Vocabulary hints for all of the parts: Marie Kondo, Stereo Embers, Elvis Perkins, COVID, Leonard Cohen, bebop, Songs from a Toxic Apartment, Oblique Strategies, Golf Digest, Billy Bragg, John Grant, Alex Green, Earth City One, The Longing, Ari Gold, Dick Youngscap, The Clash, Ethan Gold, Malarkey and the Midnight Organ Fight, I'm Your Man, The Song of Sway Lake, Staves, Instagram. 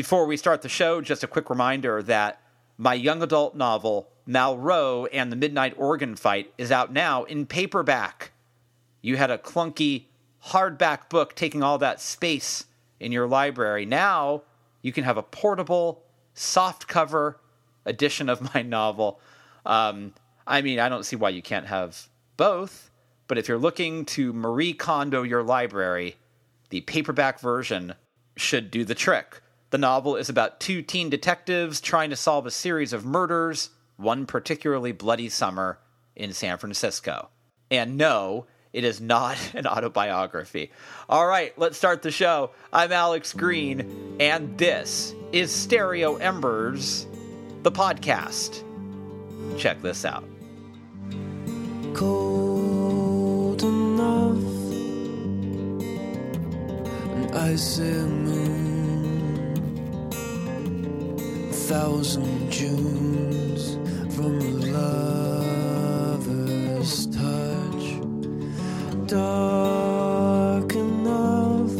Before we start the show, just a quick reminder that my young adult novel, Malarkey and the Midnight Organ Fight, is out now in paperback. You had a clunky hardback book taking all that space in your library. Now you can have a portable, softcover edition of my novel. I mean, I don't see why you can't have both, but if you're looking to Marie Kondo your library, the paperback version should do the trick. The novel is about two teen detectives trying to solve a series of murders, one particularly bloody summer in San Francisco. And no, it is not an autobiography. All right, let's start the show. I'm Alex Green, and this is Stereo Embers, the podcast. Check this out. Cold enough, an icy moon, 1,000 Junes from a lover's touch. Dark enough,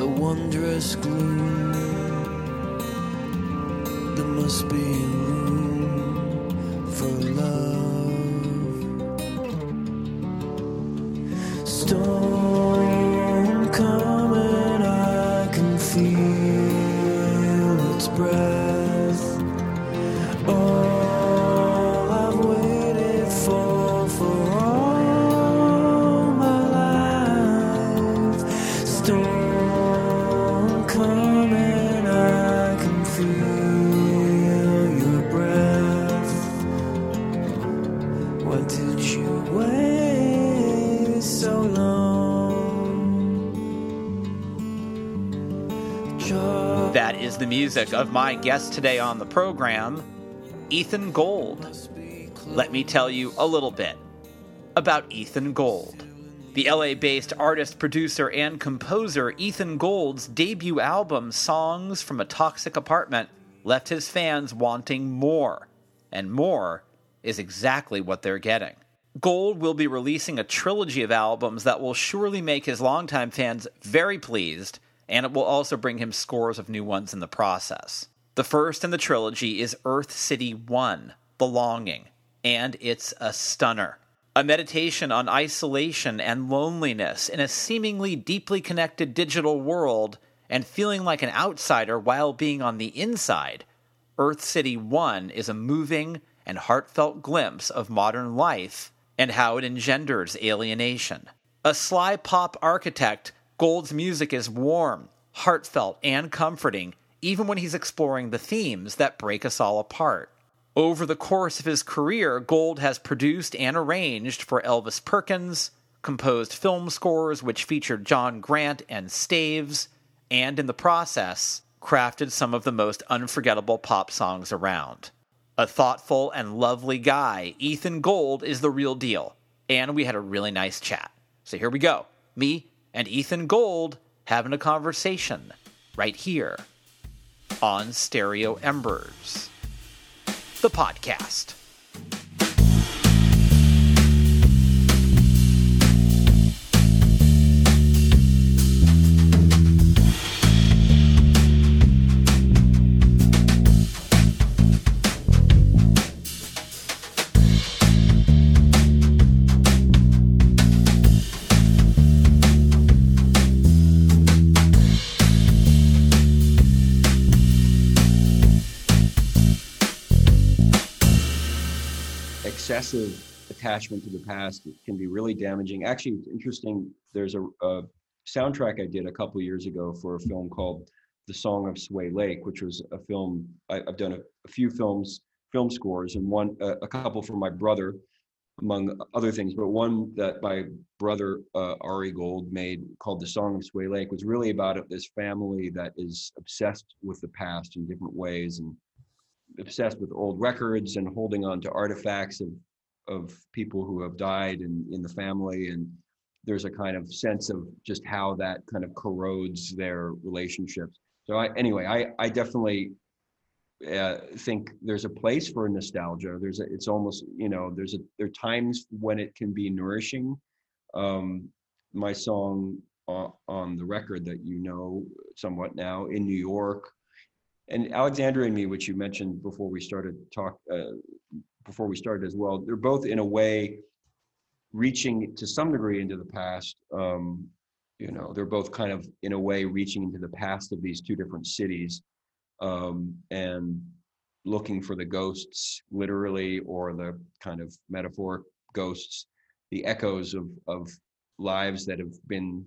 a wondrous gloom. There must be room for love. Storm coming, I can feel its breath. All I've waited for all my life. Storm coming, I can feel. That is the music of my guest today on the program, Ethan Gold. Let me tell you a little bit about Ethan Gold. The LA-based artist, producer, and composer Ethan Gold's debut album, Songs from a Toxic Apartment, left his fans wanting more, and more is exactly what they're getting. Gold will be releasing a trilogy of albums that will surely make his longtime fans very pleased, and it will also bring him scores of new ones in the process. The first in the trilogy is Earth City One, The Longing, and it's a stunner. A meditation on isolation and loneliness in a seemingly deeply connected digital world and feeling like an outsider while being on the inside, Earth City One is a moving and heartfelt glimpse of modern life and how it engenders alienation. A sly pop architect, Gold's music is warm, heartfelt, and comforting, even when he's exploring the themes that break us all apart. Over the course of his career, Gold has produced and arranged for Elvis Perkins, composed film scores which featured John Grant and Staves, and in the process, crafted some of the most unforgettable pop songs around. A thoughtful and lovely guy, Ethan Gold is the real deal, and we had a really nice chat. So here we go. Me and Ethan Gold having a conversation right here on Stereo Embers, the podcast. Excessive attachment to the past can be really damaging. Actually, it's interesting. There's a soundtrack I did a couple years ago for a film called The Song of Sway Lake, which was a film. I've done a few films, film scores, and one a couple for my brother, among other things. But one that my brother Ari Gold made called The Song of Sway Lake was really about this family that is obsessed with the past in different ways, and obsessed with old records and holding on to artifacts of people who have died in the family. And there's a kind of sense of just how that kind of corrodes their relationships. So I definitely think there's a place for nostalgia. It's almost, there are times when it can be nourishing. My song on the record that somewhat now in New York. And Alexandra and me, which you mentioned before we started as well, they're both in a way reaching to some degree into the past. They're both kind of in a way reaching into the past of these two different cities, and looking for the ghosts, literally, or the kind of metaphoric ghosts, the echoes of lives that have been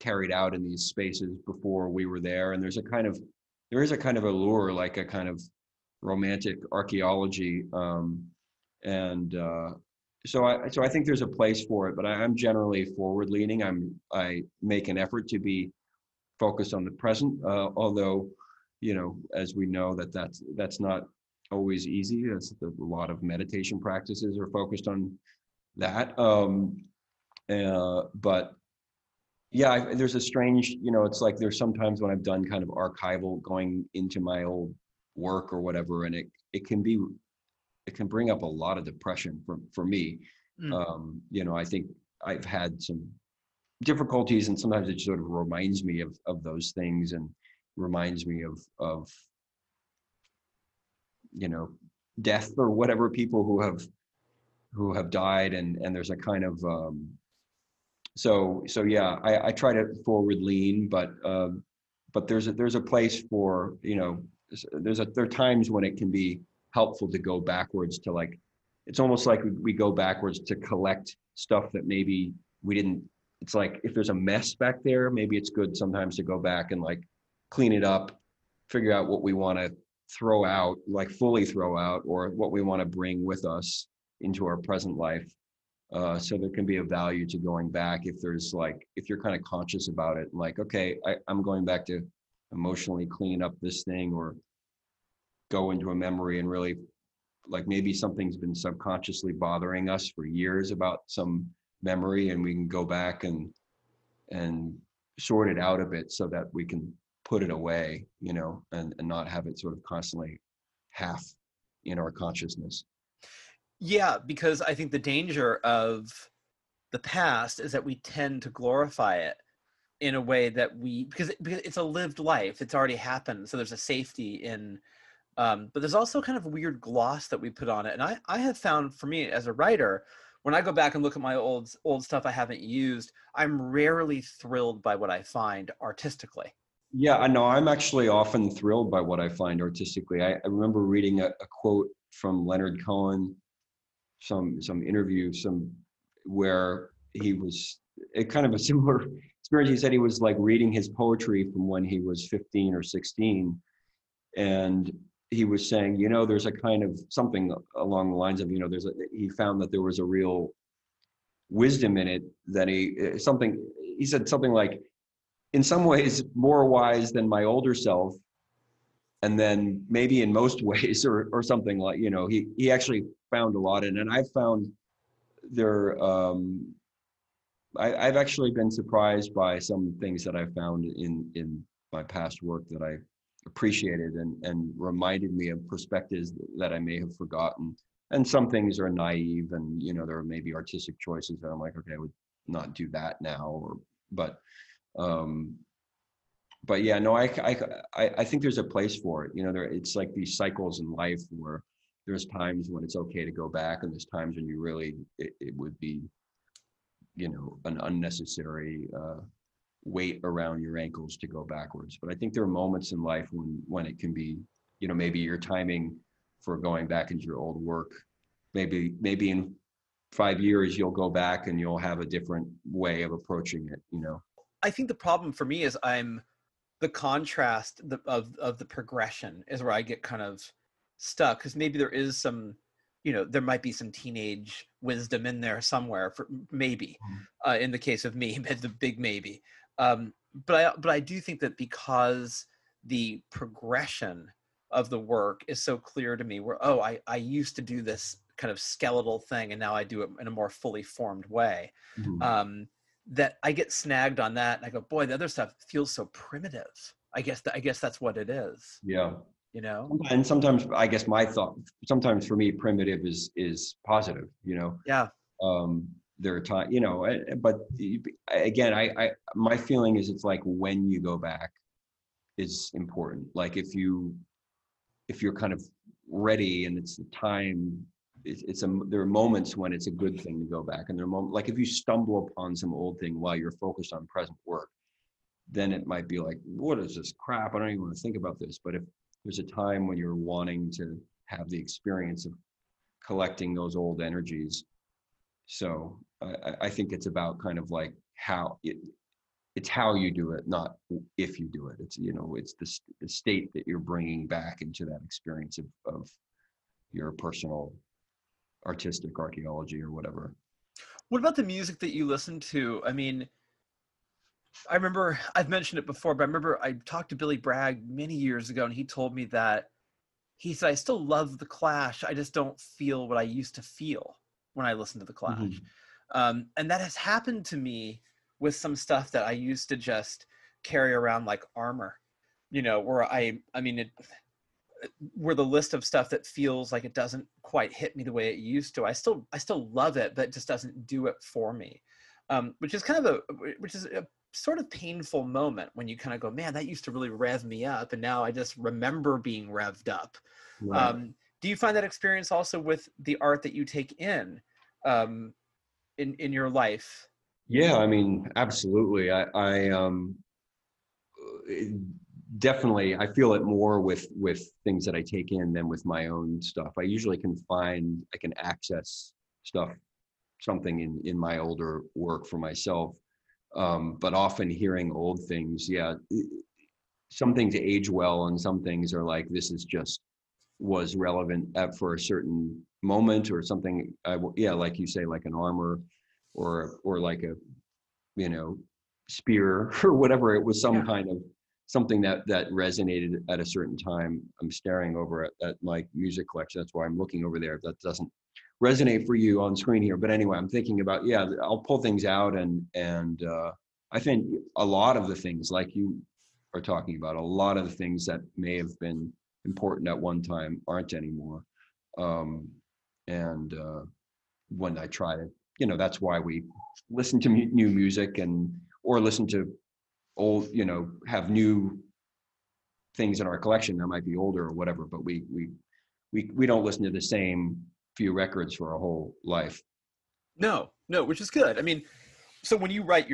carried out in these spaces before we were there. And there is a kind of allure, like a kind of romantic archaeology. So I think there's a place for it, but I'm generally forward leaning. I make an effort to be focused on the present, although, as we know, that's not always easy. A lot of meditation practices are focused on that. There's a strange, it's like there's sometimes when I've done kind of archival, going into my old work or whatever, and it can bring up a lot of depression for me. Mm. I think I've had some difficulties, and sometimes it sort of reminds me of those things, and reminds me of death or whatever, people who have died, and there's a kind of I try to forward lean, but there's a place for, there are times when it can be helpful to go backwards to, like, it's almost like we go backwards to collect stuff that maybe we didn't. It's like if there's a mess back there, maybe it's good sometimes to go back and like clean it up, figure out what we want to throw out, like fully throw out, or what we want to bring with us into our present life. So there can be a value to going back if you're kind of conscious about it, like, okay, I'm going back to emotionally clean up this thing, or go into a memory and really, like, maybe something's been subconsciously bothering us for years about some memory, and we can go back and sort it out a bit so that we can put it away, and not have it sort of constantly half in our consciousness. Yeah, because I think the danger of the past is that we tend to glorify it in a way that because it's a lived life, it's already happened. So there's a safety in, but there's also kind of a weird gloss that we put on it. And I have found, for me as a writer, when I go back and look at my old stuff I haven't used, I'm rarely thrilled by what I find artistically. Yeah, I know. I'm actually often thrilled by what I find artistically. I remember reading a quote from Leonard Cohen, some interview, where he was, it kind of a similar experience. He said he was like reading his poetry from when he was 15 or 16. And he was saying, there's a kind of something along the lines of, he found that there was a real wisdom in it, that he said something like, in some ways more wise than my older self. And then maybe in most ways, or something like, he actually found a lot in it. And I found I've actually been surprised by some things that I found in my past work that I appreciated, and reminded me of perspectives that I may have forgotten. And some things are naive, and, there are maybe artistic choices that I'm like, okay, I would not do that now, but yeah, no, I think there's a place for it. It's like these cycles in life where there's times when it's okay to go back, and there's times when you really, it would be, an unnecessary weight around your ankles to go backwards. But I think there are moments in life when it can be, maybe your timing for going back into your old work, maybe in 5 years you'll go back and you'll have a different way of approaching it. I think the problem for me is the contrast of the progression is where I get kind of stuck, because maybe there is some, there might be some teenage wisdom in there somewhere, for maybe, in the case of me, the big maybe. But I do think that because the progression of the work is so clear to me, where, I used to do this kind of skeletal thing, and now I do it in a more fully formed way. Mm-hmm. That I get snagged on that, and I go, boy, the other stuff feels so primitive. I guess that's what it is. Yeah. And sometimes, I guess sometimes for me, primitive is positive, Yeah. There are times, but again, my feeling is it's like when you go back, is important. Like if you're kind of ready and it's the time, there are moments when it's a good thing to go back, and there are moments, like if you stumble upon some old thing while you're focused on present work, then it might be like, what is this crap? I don't even want to think about this. But if there's a time when you're wanting to have the experience of collecting those old energies. So I think it's about kind of like it's how you do it, not if you do it. It's, you know, it's the state that you're bringing back into that experience of your personal artistic archaeology or whatever. What about the music that you listen to? I mean, I remember, I've mentioned it before, but I remember I talked to Billy Bragg many years ago, and he told me that, he said, I still love The Clash. I just don't feel what I used to feel when I listened to The Clash. Mm-hmm. And that has happened to me with some stuff that I used to just carry around like armor, you know, where where the list of stuff that feels like it doesn't quite hit me the way it used to. I still love it, but it just doesn't do it for me, which is a sort of painful moment when you kind of go, man, that used to really rev me up, and now I just remember being revved up. Right. Do you find that experience also with the art that you take in your life? Yeah, I mean, absolutely. Definitely, I feel it more with things that I take in than with my own stuff. I usually can access something in my older work for myself. But often hearing old things, yeah, some things age well, and some things are like, this is just was relevant for a certain moment or something. Like you say, like an armor or like a, you know, spear or whatever. It was some kind of something that resonated at a certain time. I'm staring over at my music collection. That's why I'm looking over there. That doesn't resonate for you on screen here, but anyway, I'm thinking about, I'll pull things out, and I think a lot of the things, like you are talking about, a lot of the things that may have been important at one time aren't anymore, and when I try to, you know, that's why we listen to new music or listen to old, you know, have new things in our collection that might be older or whatever, but we don't listen to the same few records for a whole life. No, which is good. I mean, so when you write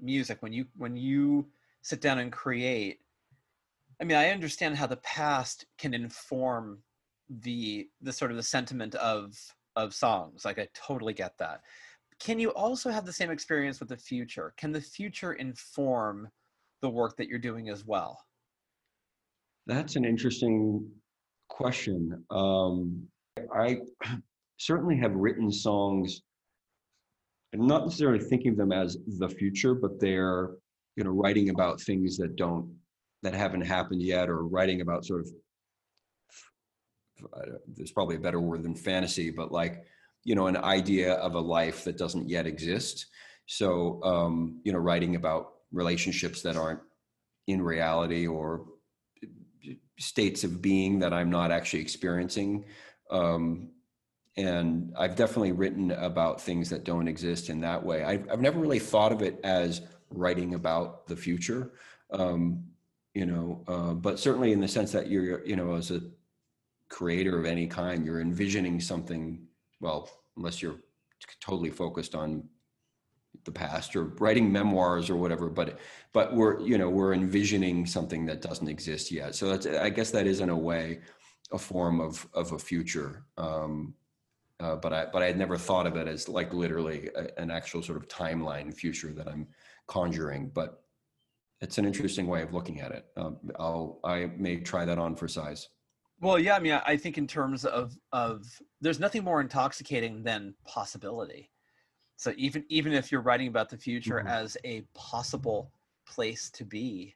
music, when you sit down and create, I mean, I understand how the past can inform the sort of the sentiment of songs. Like, I totally get that. Can you also have the same experience with the future? Can the future inform the work that you're doing as well? That's an interesting question. I certainly have written songs, and not necessarily thinking of them as the future, but they're, you know, writing about things that haven't happened yet, or writing about sort of, there's probably a better word than fantasy, but like, you know, an idea of a life that doesn't yet exist. So, you know, writing about relationships that aren't in reality, or states of being that I'm not actually experiencing. And I've definitely written about things that don't exist in that way. I've never really thought of it as writing about the future, but certainly in the sense that you're, you know, as a creator of any kind, you're envisioning something, well, unless you're totally focused on the past or writing memoirs or whatever, but we're envisioning something that doesn't exist yet. So that's, I guess that is in a way a form of a future. But I had never thought of it as like literally an actual sort of timeline future that I'm conjuring, but it's an interesting way of looking at it. I may try that on for size. Well, yeah, I mean, I think in terms of there's nothing more intoxicating than possibility. So even if you're writing about the future mm-hmm. as a possible place to be,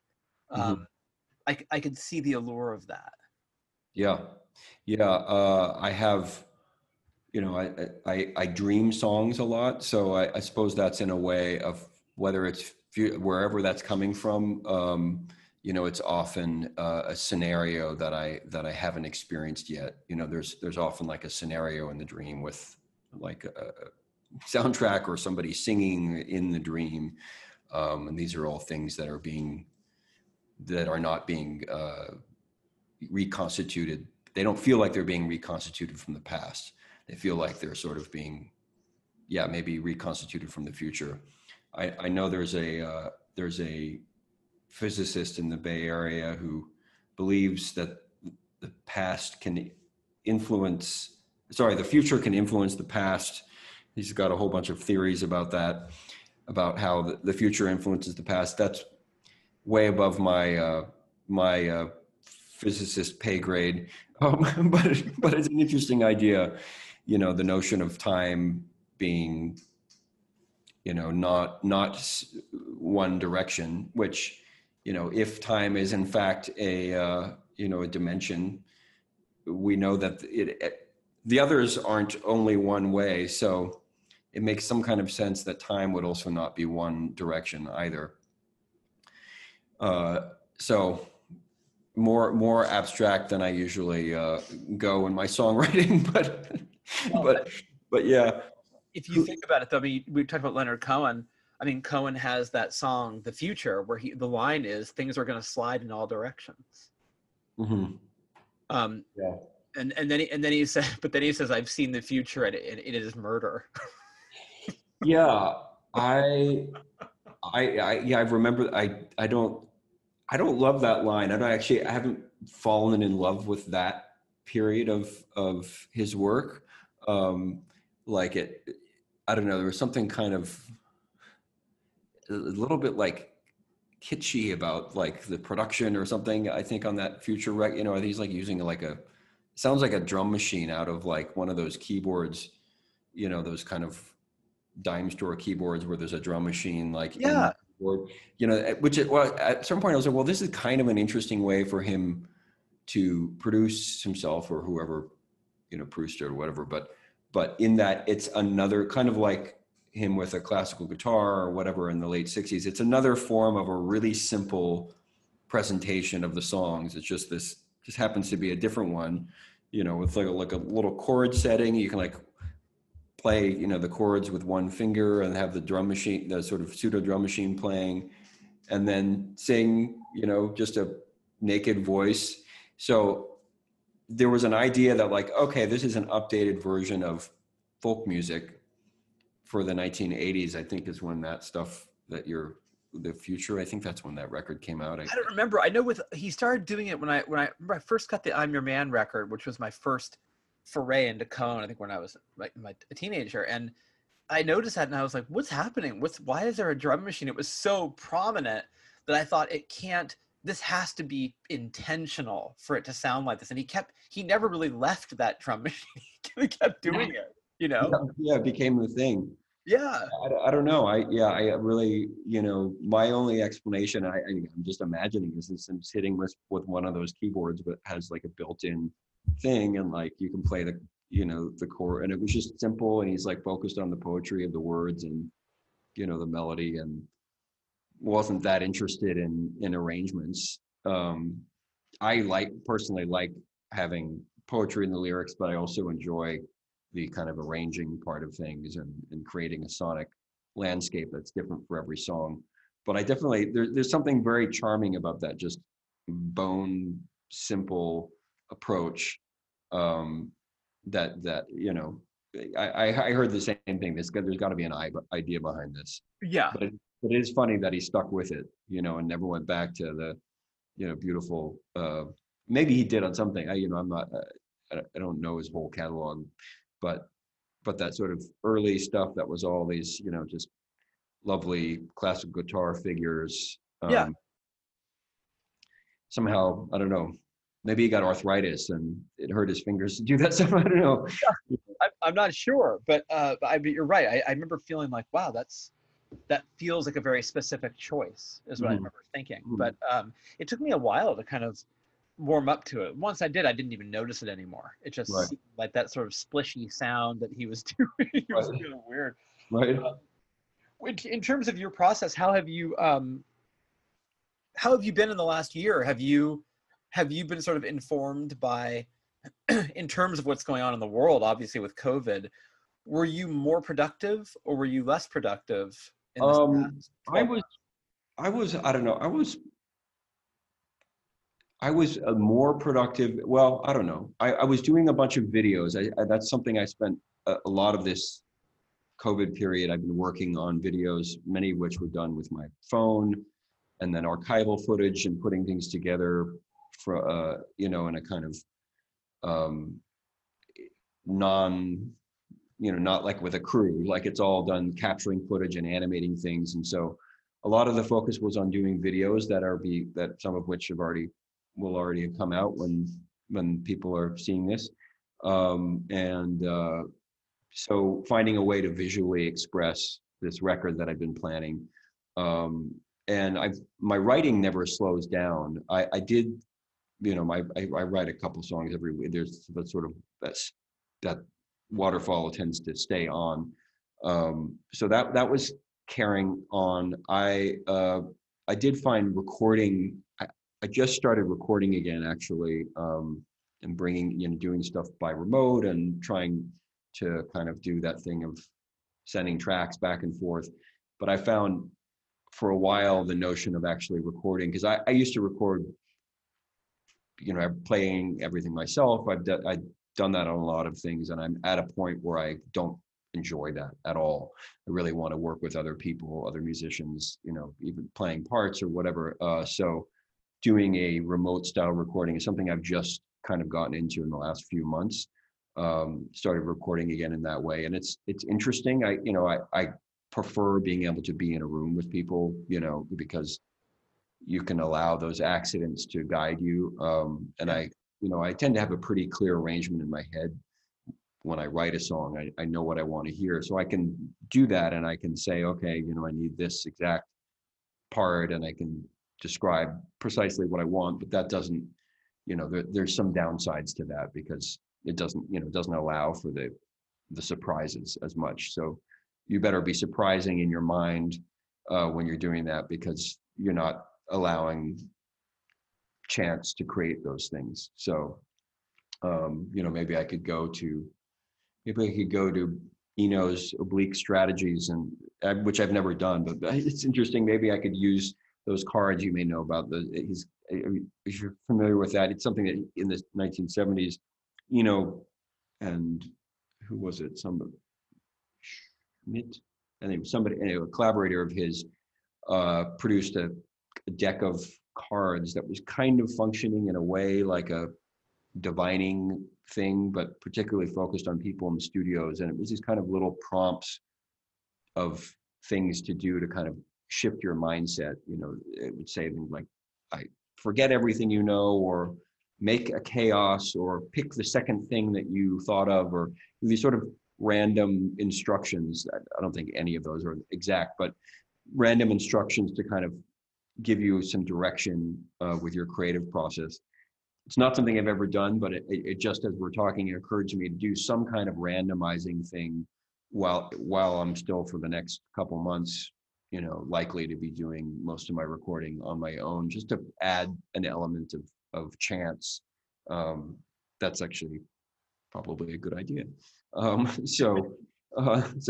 I could see the allure of that. Yeah. I have, you know, I dream songs a lot, so I suppose that's in a way of whether it's wherever that's coming from. You know, it's often a scenario that I haven't experienced yet. You know, there's often like a scenario in the dream with like a soundtrack or somebody singing in the dream, and these are all things that are being that are not being reconstituted. They don't feel like they're being reconstituted from the past. They feel like they're sort of being, yeah, maybe reconstituted from the future. I know there's a physicist in the Bay Area who believes that the past can influence, sorry, the future can influence the past. He's got a whole bunch of theories about that, about how the future influences the past. That's way above my my physicist pay grade, but it's an interesting idea, you know, the notion of time being, you know, not one direction, which, you know, if time is in fact a, you know, a dimension, we know that it the others aren't only one way. So it makes some kind of sense that time would also not be one direction either. So more abstract than I usually go in my songwriting, but yeah. If you think about it, though, I mean, we talked about Leonard Cohen. I mean, Cohen has that song, "The Future," where the line is, "Things are going to slide in all directions." Mm-hmm. Yeah. And then he said, but then he says, "I've seen the future, and it is murder." Yeah, I remember. I don't love that line. I haven't fallen in love with that period of his work. Like it, I don't know. There was something kind of a little bit like kitschy about like the production or something. I think on that future record, you know, he's like using like a, sounds like a drum machine out of like one of those keyboards, you know, those kind of dime store keyboards where there's a drum machine, like, yeah, or, you know, which at some point I was like, well, this is kind of an interesting way for him to produce himself, or whoever, you know, produced it or whatever, but in that it's another kind of like him with a classical guitar or whatever in the late 60s. It's another form of a really simple presentation of the songs. It's just this, just happens to be a different one, you know, with like a little chord setting. You can like play, you know, the chords with one finger and have the drum machine, the sort of pseudo drum machine playing, and then sing, you know, just a naked voice. So there was an idea that like, okay, this is an updated version of folk music for the 1980s, I think is when that stuff that you're, The Future, I think that's when that record came out. I don't remember. I know he started doing it when I remember I first got the "I'm Your Man" record, which was my first foray into Cohen. I think when I was a teenager, and I noticed that, and I was like, "What's happening? Why is there a drum machine?" It was so prominent that I thought it can't. This has to be intentional for it to sound like this. And he never really left that drum machine. He kept doing it. You know. Yeah, it became the thing. Yeah, I don't know. I really, you know, my only explanation, I'm just imagining, is this is hitting with one of those keyboards, but has like a built-in thing, and like you can play the, you know, the chord, and it was just simple. And he's like focused on the poetry of the words and, you know, the melody, and wasn't that interested in arrangements. I personally like having poetry in the lyrics, but I also enjoy the kind of arranging part of things and creating a sonic landscape that's different for every song. But I definitely, there's something very charming about that just bone simple approach, that you know, I heard the same thing. There's got to be an idea behind this. Yeah. But it is funny that he stuck with it, you know, and never went back to the, you know, beautiful. Maybe he did on something. I don't know his whole catalog. But that sort of early stuff that was all these, you know, just lovely classical guitar figures. Yeah. Somehow, I don't know, maybe he got arthritis and it hurt his fingers to do that stuff. I don't know. Yeah, I'm not sure, but you're right. I remember feeling like, wow, that feels like a very specific choice is what I remember thinking. Mm-hmm. But it took me a while to kind of warm up to it. Once I didn't even notice it anymore. It just seemed like that sort of splishy sound that he was doing. It was really weird. Right. In terms of your process, how have you been in the last year? Have you been sort of informed by, in terms of what's going on in the world, obviously with COVID, were you more productive or were you less productive in this past? I don't know. I was I was a more productive. Well, I don't know. I was doing a bunch of videos. That's something I spent a lot of this COVID period. I've been working on videos, many of which were done with my phone, and then archival footage and putting things together for, in a kind of not like with a crew, like it's all done capturing footage and animating things. And so a lot of the focus was on doing videos that some of which will already have come out when people are seeing this. So finding a way to visually express this record that I've been planning. My writing never slows down. I write a couple songs every week. There's that sort of, that waterfall tends to stay on. So that was carrying on. I did find recording, I just started recording again, actually, and doing stuff by remote and trying to kind of do that thing of sending tracks back and forth. But I found for a while the notion of actually recording, because I used to record, I'm playing everything myself. I've done that on a lot of things, and I'm at a point where I don't enjoy that at all. I really want to work with other people, other musicians, even playing parts or whatever. So doing a remote style recording is something I've just kind of gotten into in the last few months. Started recording again in that way, and it's interesting. I prefer being able to be in a room with people, because you can allow those accidents to guide you. I tend to have a pretty clear arrangement in my head when I write a song. I know what I want to hear, so I can do that, and I can say, okay, I need this exact part, and I can describe precisely what I want. But that doesn't, there's some downsides to that, because it doesn't allow for the surprises as much. So you better be surprising in your mind when you're doing that, because you're not allowing chance to create those things. So, maybe I could go to Eno's Oblique Strategies, and which I've never done, but it's interesting. Maybe I could use those cards. You may know about if you're familiar with that, it's something that in the 1970s, and who was it? A collaborator of his, produced a deck of cards that was kind of functioning in a way like a divining thing, but particularly focused on people in studios. And it was these kind of little prompts of things to do to kind of shift your mindset. It would say things like, I forget everything or make a chaos, or pick the second thing that you thought of, or these sort of random instructions. I don't think any of those are exact, but random instructions to kind of give you some direction with your creative process. It's not something I've ever done, but it just, as we're talking, it occurred to me to do some kind of randomizing thing while I'm still, for the next couple months, likely to be doing most of my recording on my own, just to add an element of chance. That's actually probably a good idea. So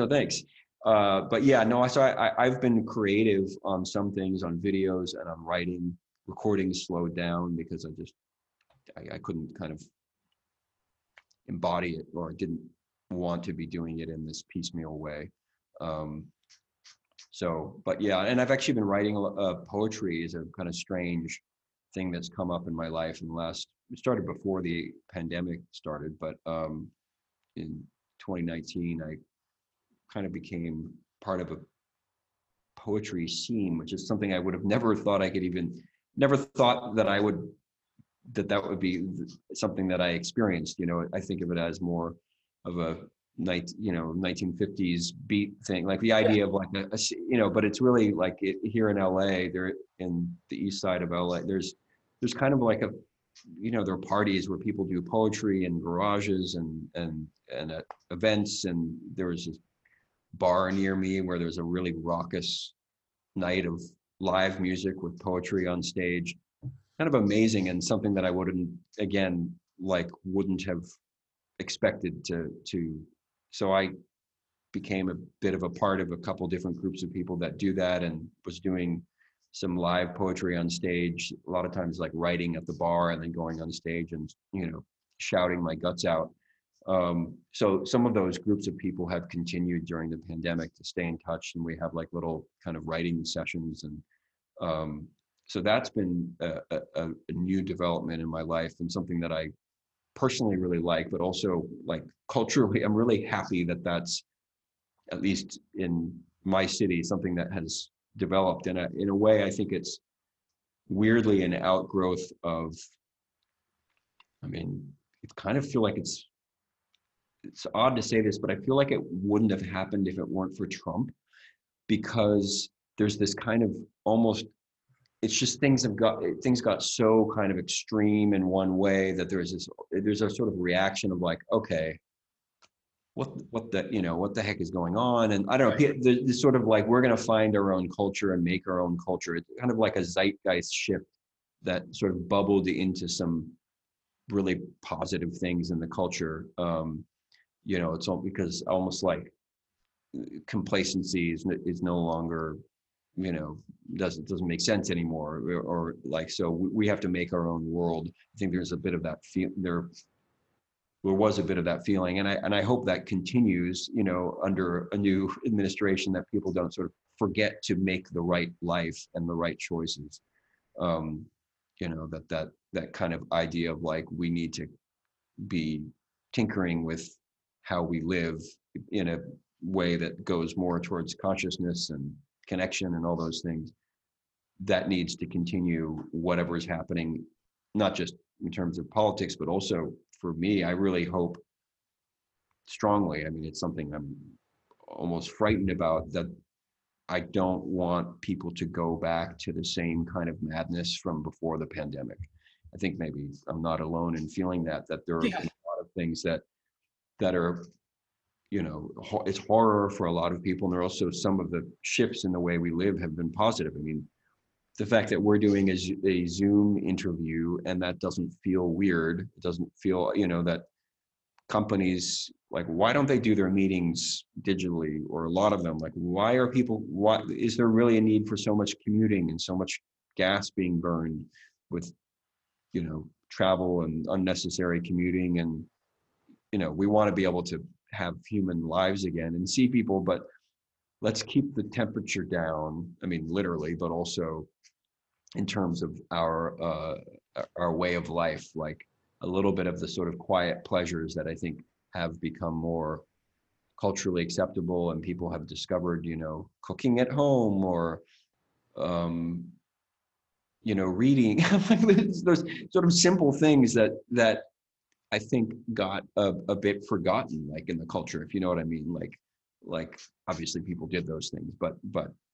thanks. I've been creative on some things, on videos and on writing. Recording slowed down because I couldn't kind of embody it, or didn't want to be doing it in this piecemeal way. And I've actually been writing poetry is a kind of strange thing that's come up in my life in the last, it started before the pandemic started, but in 2019, I kind of became part of a poetry scene, which is something I would have never thought that would be something that I experienced. I think of it as more of a 1950s beat thing, like the idea of like but it's really like here in LA, there in the east side of LA, there's kind of like a, there are parties where people do poetry in garages and at events, and there was this bar near me where there was a really raucous night of live music with poetry on stage. Kind of amazing, and something that I wouldn't have expected to. So I became a bit of a part of a couple different groups of people that do that, and was doing some live poetry on stage, a lot of times like writing at the bar and then going on stage and, you know, shouting my guts out. So some of those groups of people have continued during the pandemic to stay in touch, and we have like little kind of writing sessions. And so that's been a new development in my life, and something that I personally really like, but also like culturally, I'm really happy that that's, at least in my city, something that has developed. And in a way, I think it's weirdly an outgrowth of, I mean, it kind of feel like it's odd to say this, but I feel like it wouldn't have happened if it weren't for Trump, because there's this kind of almost, it's just things got so kind of extreme in one way that there's a sort of reaction of like, okay, what the heck is going on? And I don't know, this sort of like, we're going to find our own culture and make our own culture. It's kind of like a zeitgeist shift that sort of bubbled into some really positive things in the culture. You know, it's all because almost like complacency is no longer, you know, doesn't make sense anymore, or like, so we have to make our own world. I think there's a bit of that feel there was a bit of that feeling, and I hope that continues, you know, under a new administration, that people don't sort of forget to make the right life and the right choices. You know, that kind of idea of like, we need to be tinkering with how we live in a way that goes more towards consciousness and connection and all those things. That needs to continue, whatever is happening, not just in terms of politics, but also for me, I really hope strongly, I mean, it's something I'm almost frightened about, that I don't want people to go back to the same kind of madness from before the pandemic. I think maybe I'm not alone in feeling that there are a lot of things that are, you know, it's horror for a lot of people. And there are also some of the shifts in the way we live have been positive. I mean, the fact that we're doing a Zoom interview, and that doesn't feel weird. It doesn't feel, you know, that companies, like, why don't they do their meetings digitally? Or a lot of them, like, why is there really a need for so much commuting and so much gas being burned with, you know, travel and unnecessary commuting? And, you know, we want to be able to have human lives again and see people, but let's keep the temperature down. I mean, literally, but also in terms of our way of life, like a little bit of the sort of quiet pleasures that I think have become more culturally acceptable, and people have discovered, you know, cooking at home, or, you know, reading, those sort of simple things that I think got a bit forgotten, like in the culture, if you know what I mean. Like obviously people did those things, but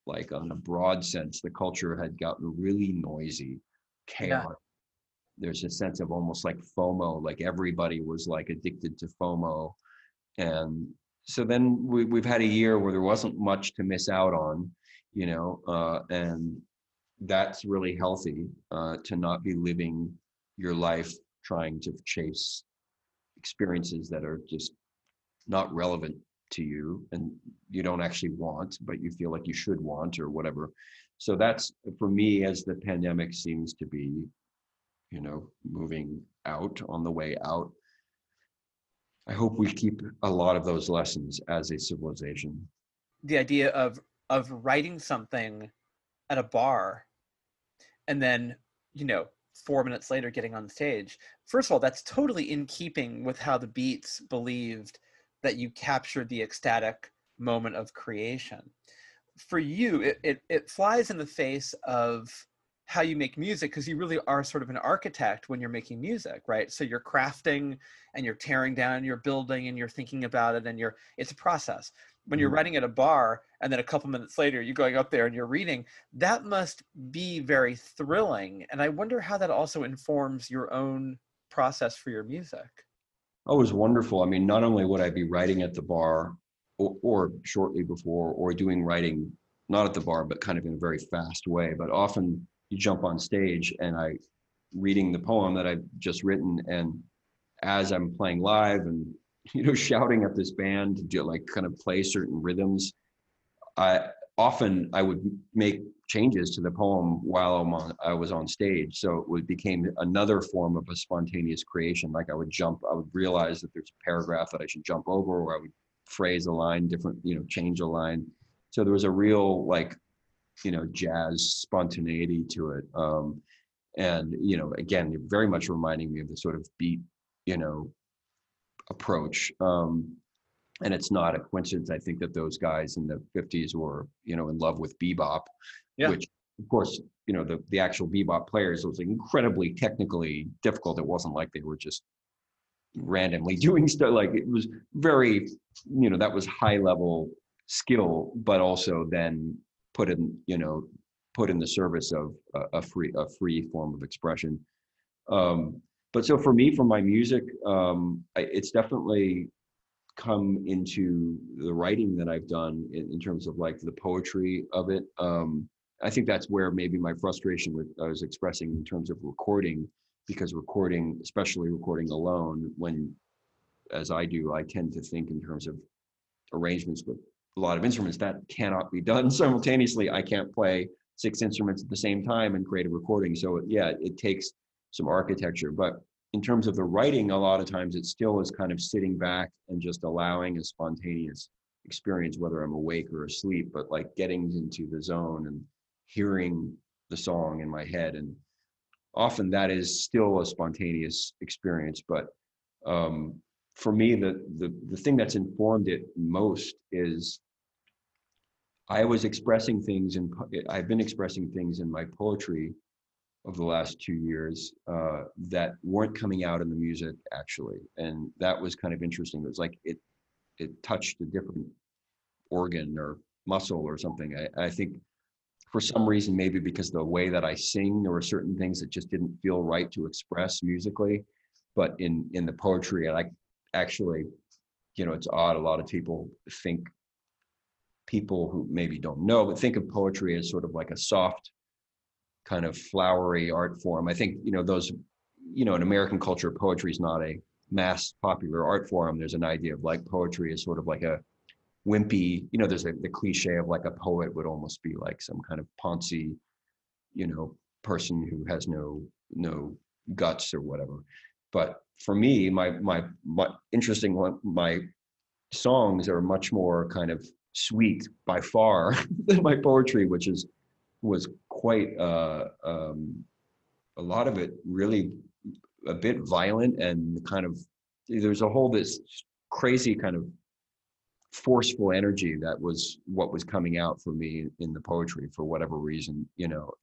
like on a broad sense, the culture had gotten really noisy, chaotic. Yeah. There's a sense of almost like FOMO, like everybody was like addicted to FOMO. And so then we've had a year where there wasn't much to miss out on, you know, and that's really healthy, to not be living your life trying to chase experiences that are just not relevant to you and you don't actually want, but you feel like you should want, or whatever. So that's, for me, as the pandemic seems to be, you know, moving out, on the way out, I hope we keep a lot of those lessons as a civilization. The idea of writing something at a bar and then, you know, 4 minutes later getting on stage. First of all, that's totally in keeping with how the Beats believed that you captured the ecstatic moment of creation. For you, it flies in the face of how you make music, because you really are sort of an architect when you're making music, right? So you're crafting and you're tearing down and you're building and you're thinking about it, and it's a process. When you're writing at a bar and then a couple minutes later you're going up there and you're reading, that must be very thrilling. And I wonder how that also informs your own process for your music. Oh, it was wonderful. I mean, not only would I be writing at the bar or shortly before, or doing writing, not at the bar, but kind of in a very fast way, but often you jump on stage and I'm reading the poem that I've just written. And as I'm playing live and, you know, shouting at this band to like kind of play certain rhythms, I would make changes to the poem while I was on stage. So it became another form of a spontaneous creation. Like I would realize that there's a paragraph that I should jump over, or I would phrase a line different, change a line. So there was a real jazz spontaneity to it. And, again, very much reminding me of the sort of beat, approach. And it's not a coincidence, I think, that those guys in the 50s were, in love with bebop, yeah. Which, of course, the actual bebop players, was incredibly technically difficult. It wasn't like they were just randomly doing stuff. Like, it was very, that was high level skill, but also then put in the service of a free form of expression. But so for me, for my music, it's definitely come into the writing that I've done in terms of the poetry of it. I think that's where maybe my frustration with I was expressing in terms of recording, because recording, especially recording alone, when, as I do, I tend to think in terms of arrangements with a lot of instruments that cannot be done simultaneously. I can't play 6 instruments at the same time and create a recording. So yeah, it takes some architecture, but in terms of the writing, a lot of times it still is kind of sitting back and just allowing a spontaneous experience, whether I'm awake or asleep, but getting into the zone and hearing the song in my head. And often that is still a spontaneous experience. But for me, the thing that's informed it most is I was expressing things, and I've been expressing things in my poetry of the last 2 years that weren't coming out in the music, actually. And that was kind of interesting. It was like it touched a different organ or muscle or something. I think for some reason, maybe because the way that I sing, there were certain things that just didn't feel right to express musically. But in the poetry, I actually, it's odd. A lot of people think, people who maybe don't know, but think of poetry as sort of like a soft, kind of flowery art form. I think, in American culture, poetry is not a mass popular art form. There's an idea of poetry is sort of like a wimpy, there's the cliche of a poet would almost be some kind of poncy, person who has no guts or whatever. But for me, my songs are much more kind of sweet by far than my poetry, which was quite a lot of it really a bit violent, and kind of there's a whole this crazy kind of forceful energy that was what was coming out for me in the poetry for whatever reason,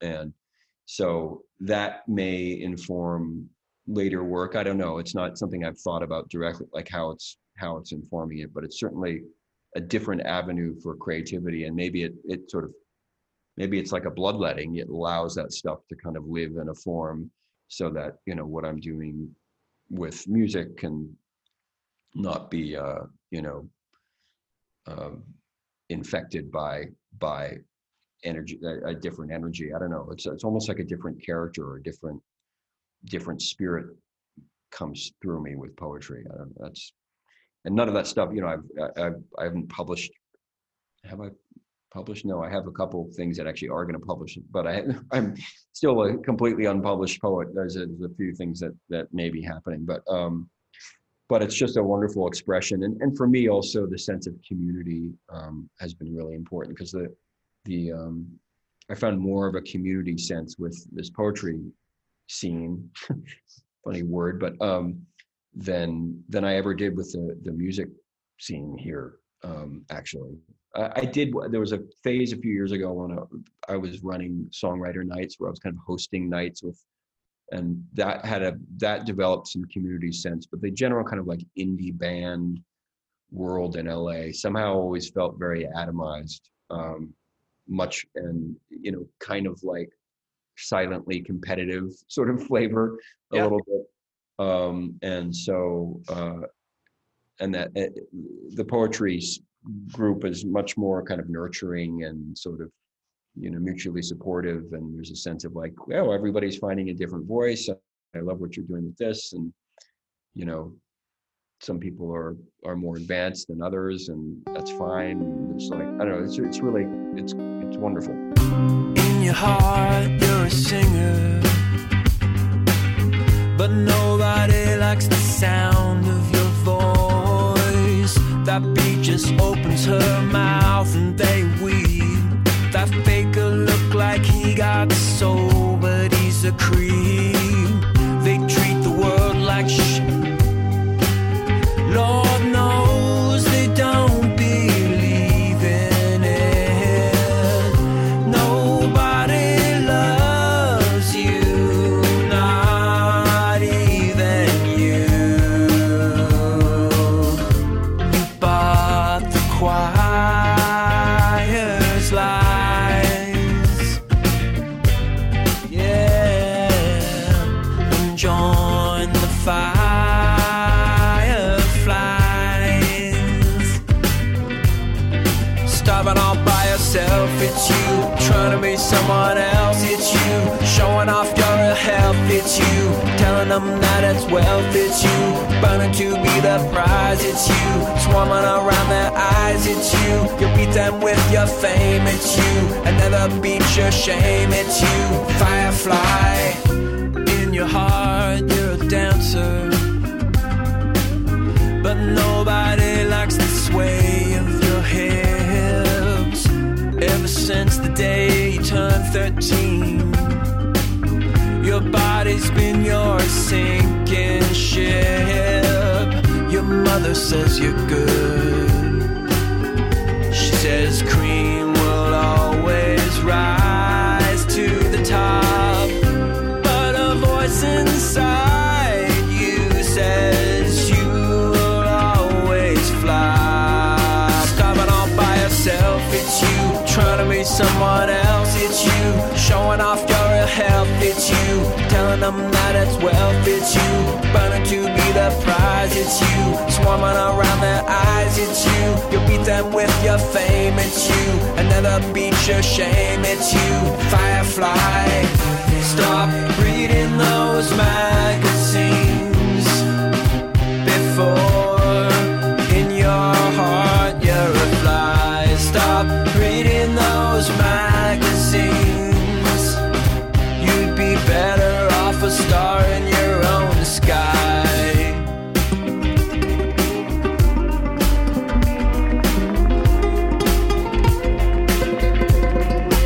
and so that may inform later work. I don't know, it's not something I've thought about directly, how it's informing it, but it's certainly a different avenue for creativity, and maybe it sort of, maybe it's like a bloodletting. It allows that stuff to kind of live in a form so that, what I'm doing with music can not be, infected by energy, a different energy. I don't know. It's almost like a different character or different spirit comes through me with poetry. I don't know, and none of that stuff, I haven't published. Have I? Published? No, I have a couple things that actually are going to publish, but I'm still a completely unpublished poet. There's a few things that may be happening, but it's just a wonderful expression, and for me also the sense of community has been really important, because I found more of a community sense with this poetry scene, funny word, but than I ever did with the music scene here. Actually, there was a phase a few years ago when I was running songwriter nights, where I was kind of hosting nights with, and that developed some community sense, but the general kind of indie band world in LA somehow always felt very atomized, much, and, kind of silently competitive sort of flavor a little bit. And so, and that the poetry group is much more kind of nurturing and sort of, mutually supportive. And there's a sense of well, everybody's finding a different voice. I love what you're doing with this. And, some people are more advanced than others, and that's fine. It's I don't know, it's really, it's wonderful. your heart, you're a singer, but nobody likes the sound of your voice. That bee just opens her mouth and they weep. That faker looked like he got soul, but he's a creep. They treat the world like shit. Lord knows they don't believe in it. Nobody loves you, not even you. You bought the choir's lies, yeah, and joined the fire. It's you, trying to be someone else. It's you, showing off your health. It's you, telling them that it's wealth. It's you, burning to be the prize. It's you, swarming around their eyes. It's you, you beat them with your fame. It's you, another beats your shame. It's you, firefly. In your heart, you're a dancer, but nobody likes the sway of your hair. Ever since the day you turned 13, your body's been your sinking ship. Your mother says you're good. She says cream will always rise to the top, but a voice inside you says you'll always fly. Stop it all by yourself, it's you. Trying to be someone else, it's you, showing off your health, it's you, telling them that it's wealth, it's you, burning to be the prize, it's you, swarming around their eyes, it's you, you beat them with your fame, it's you, another beats your shame, it's you, firefly. Stop reading those magazines before in your heart you're a fly. Stop reading those magazines. You'd be better off a star in your own sky.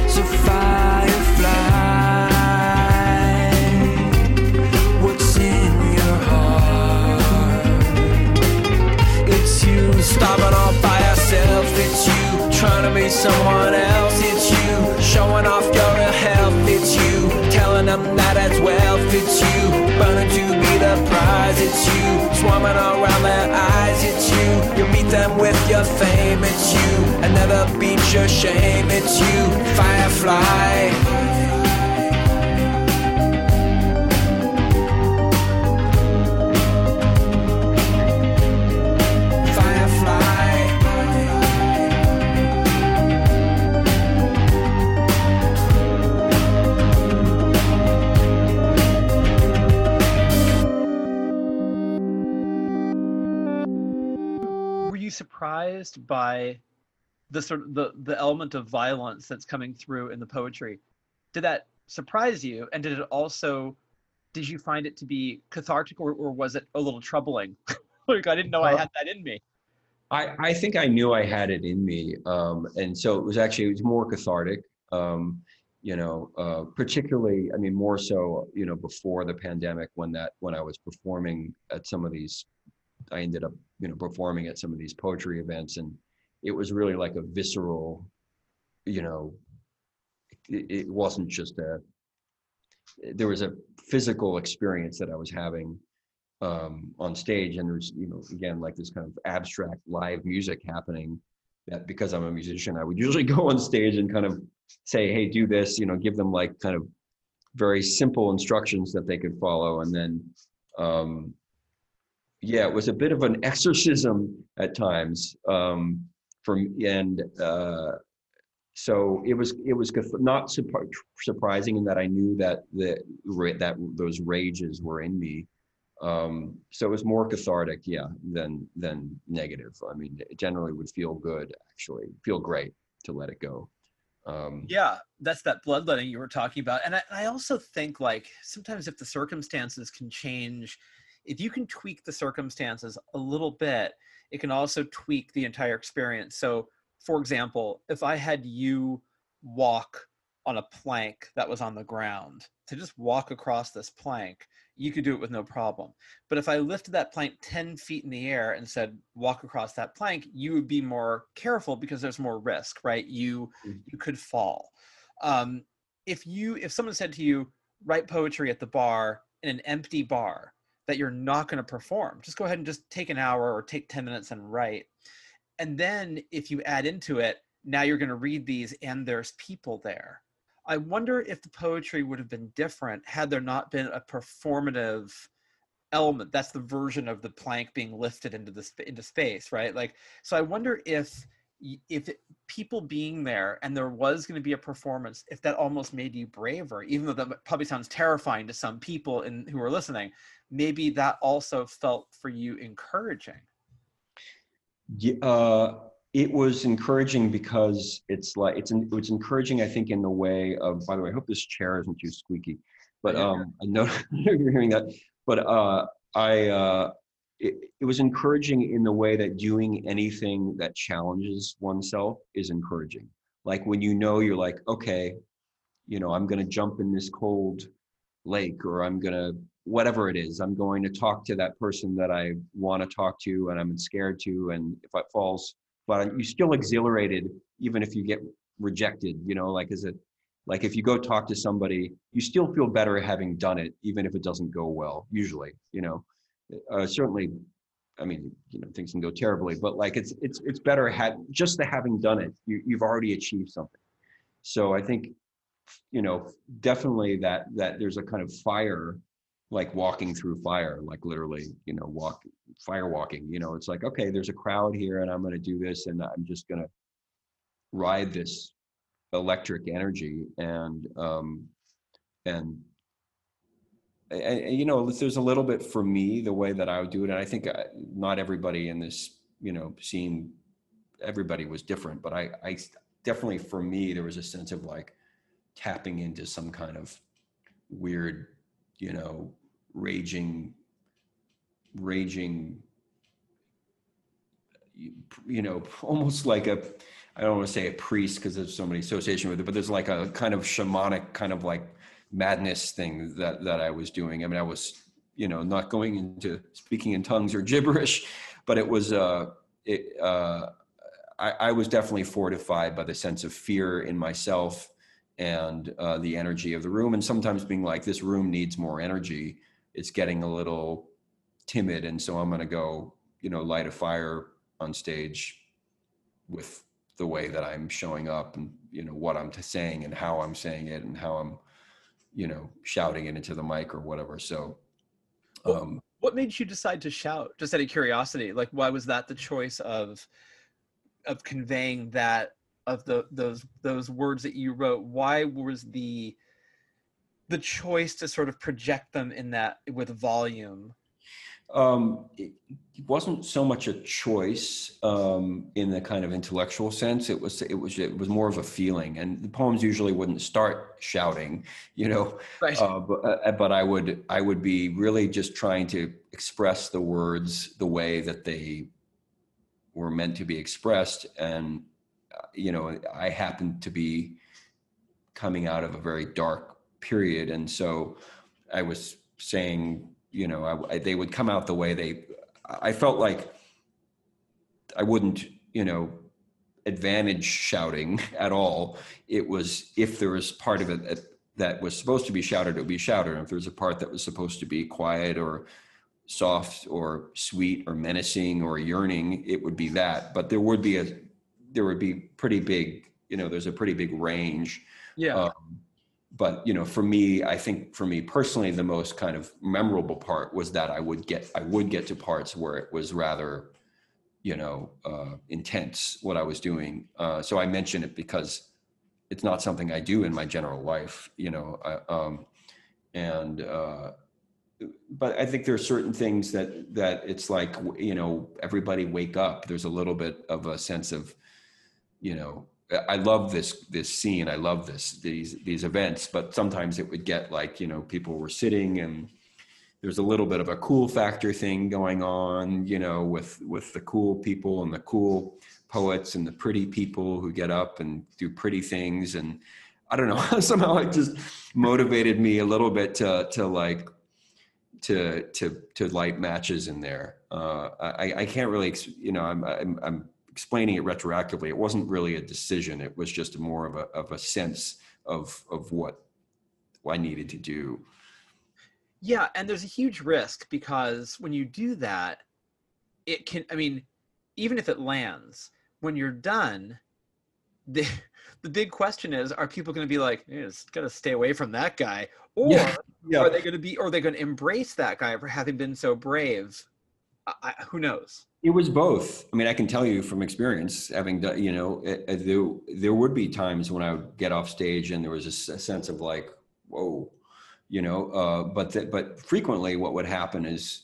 So firefly, what's in your heart? It's you, stop it all by yourself, it's you. Trying to be someone else, it's you, showing off your health, it's you, telling them that it's wealth, it's you, burning to be the prize, it's you, swarming around their eyes, it's you, you meet them with your fame, it's you, another beats your shame, it's you, firefly. Surprised by the sort of the element of violence that's coming through in the poetry. Did that surprise you, and did you find it to be cathartic, or was it a little troubling? Like, I didn't know I had that in me. I think I knew I had it in me, and so it was more cathartic, particularly, I mean, more so, you know, before the pandemic, when I was performing at some of these. I ended up, performing at some of these poetry events, and it was really like a visceral, it wasn't just there was a physical experience that I was having on stage, and there's, again, like this kind of abstract live music happening that, because I'm a musician, I would usually go on stage and kind of say, hey, do this, give them like kind of very simple instructions that they could follow. And then, it was a bit of an exorcism at times so it was not surprising in that I knew that those rages were in me. So it was more cathartic, than negative. I mean, it generally would feel great to let it go. Yeah, that's that bloodletting you were talking about. And I also think, like, sometimes if the circumstances can change, if you can tweak the circumstances a little bit, it can also tweak the entire experience. So, for example, if I had you walk on a plank that was on the ground, to just walk across this plank, you could do it with no problem. But if I lifted that plank 10 feet in the air and said, walk across that plank, you would be more careful because there's more risk, right? You could fall. If someone said to you, write poetry at the bar, in an empty bar that you're not going to perform, just go ahead and just take an hour or take 10 minutes and write. And then if you add into it, now you're going to read these and there's people there. I wonder if the poetry would have been different had there not been a performative element. That's the version of the plank being lifted into space, right? Like, so I wonder if people being there and there was going to be a performance, if that almost made you braver, even though that probably sounds terrifying to some people who are listening, maybe that also felt for you encouraging. Yeah. It was encouraging because it's encouraging, I think, in the way of, by the way, I hope this chair isn't too squeaky, but I know you're hearing that, but it was encouraging in the way that doing anything that challenges oneself is encouraging. Like when you know, you're like, okay, I'm going to jump in this cold lake, or I'm going to, whatever it is, I'm going to talk to that person that I want to talk to and I'm scared to, and if it falls, but you still exhilarated, even if you get rejected, like if you go talk to somebody, you still feel better having done it, even if it doesn't go well, usually, certainly, things can go terribly, but like it's better just the having done it, you've already achieved something. So I think, definitely that there's a kind of fire, like walking through fire, like literally, firewalking, it's like, okay, there's a crowd here and I'm going to do this and I'm just going to ride this electric energy. And there's a little bit for me, the way that I would do it. And I think not everybody in this, scene, everybody was different, but I definitely, for me, there was a sense of like tapping into some kind of weird, raging, almost like I don't want to say a priest because there's so many association with it, but there's like a kind of shamanic kind of like madness thing that I was doing. I mean, I was, not going into speaking in tongues or gibberish, but it was, I was definitely fortified by the sense of fear in myself and the energy of the room. And sometimes being like, this room needs more energy. It's getting a little timid. And so I'm going to go, light a fire on stage with the way that I'm showing up and, what I'm saying and how I'm saying it and how I'm, shouting it into the mic or whatever. So. What made you decide to shout? Just out of curiosity, like, why was that the choice of conveying that, of those words that you wrote? Why was the choice to sort of project them in that with volume? It wasn't so much a choice in the kind of intellectual sense. It was more of a feeling. And the poems usually wouldn't start shouting, Right. But I would be really just trying to express the words the way that they were meant to be expressed. And I happened to be coming out of a very dark period. And so I was saying, they would come out the way I felt like I wouldn't, advantage shouting at all. It was, if there was part of it that was supposed to be shouted, it would be shouted. And if there was a part that was supposed to be quiet or soft or sweet or menacing or yearning, it would be that. But there would be there would be pretty big, there's a pretty big range. Yeah. But, for me personally, the most kind of memorable part was that I would get to parts where it was rather, intense what I was doing. So I mention it because it's not something I do in my general life, but I think there are certain things that it's like, everybody wake up. There's a little bit of a sense of, I love this scene. I love these events, but sometimes it would get like, you know, people were sitting and there's a little bit of a cool factor thing going on, you know, with the cool people and the cool poets and the pretty people who get up and do pretty things. And I don't know, somehow it just motivated me a little bit to light matches in there. I can't really, you know, I'm explaining it retroactively. It wasn't really a decision. It was just more of a sense of what I needed to do. Yeah. And there's a huge risk, because when you do that, it can, I mean, even if it lands, when you're done, the big question is, are people going to be like, it's got to stay away from that guy? Or are they going to be, or are they going to embrace that guy for having been so brave? Who knows? It was both. I mean, I can tell you from experience, having done, you know, there would be times when I would get off stage and there was a sense of like, whoa, you know, but frequently what would happen is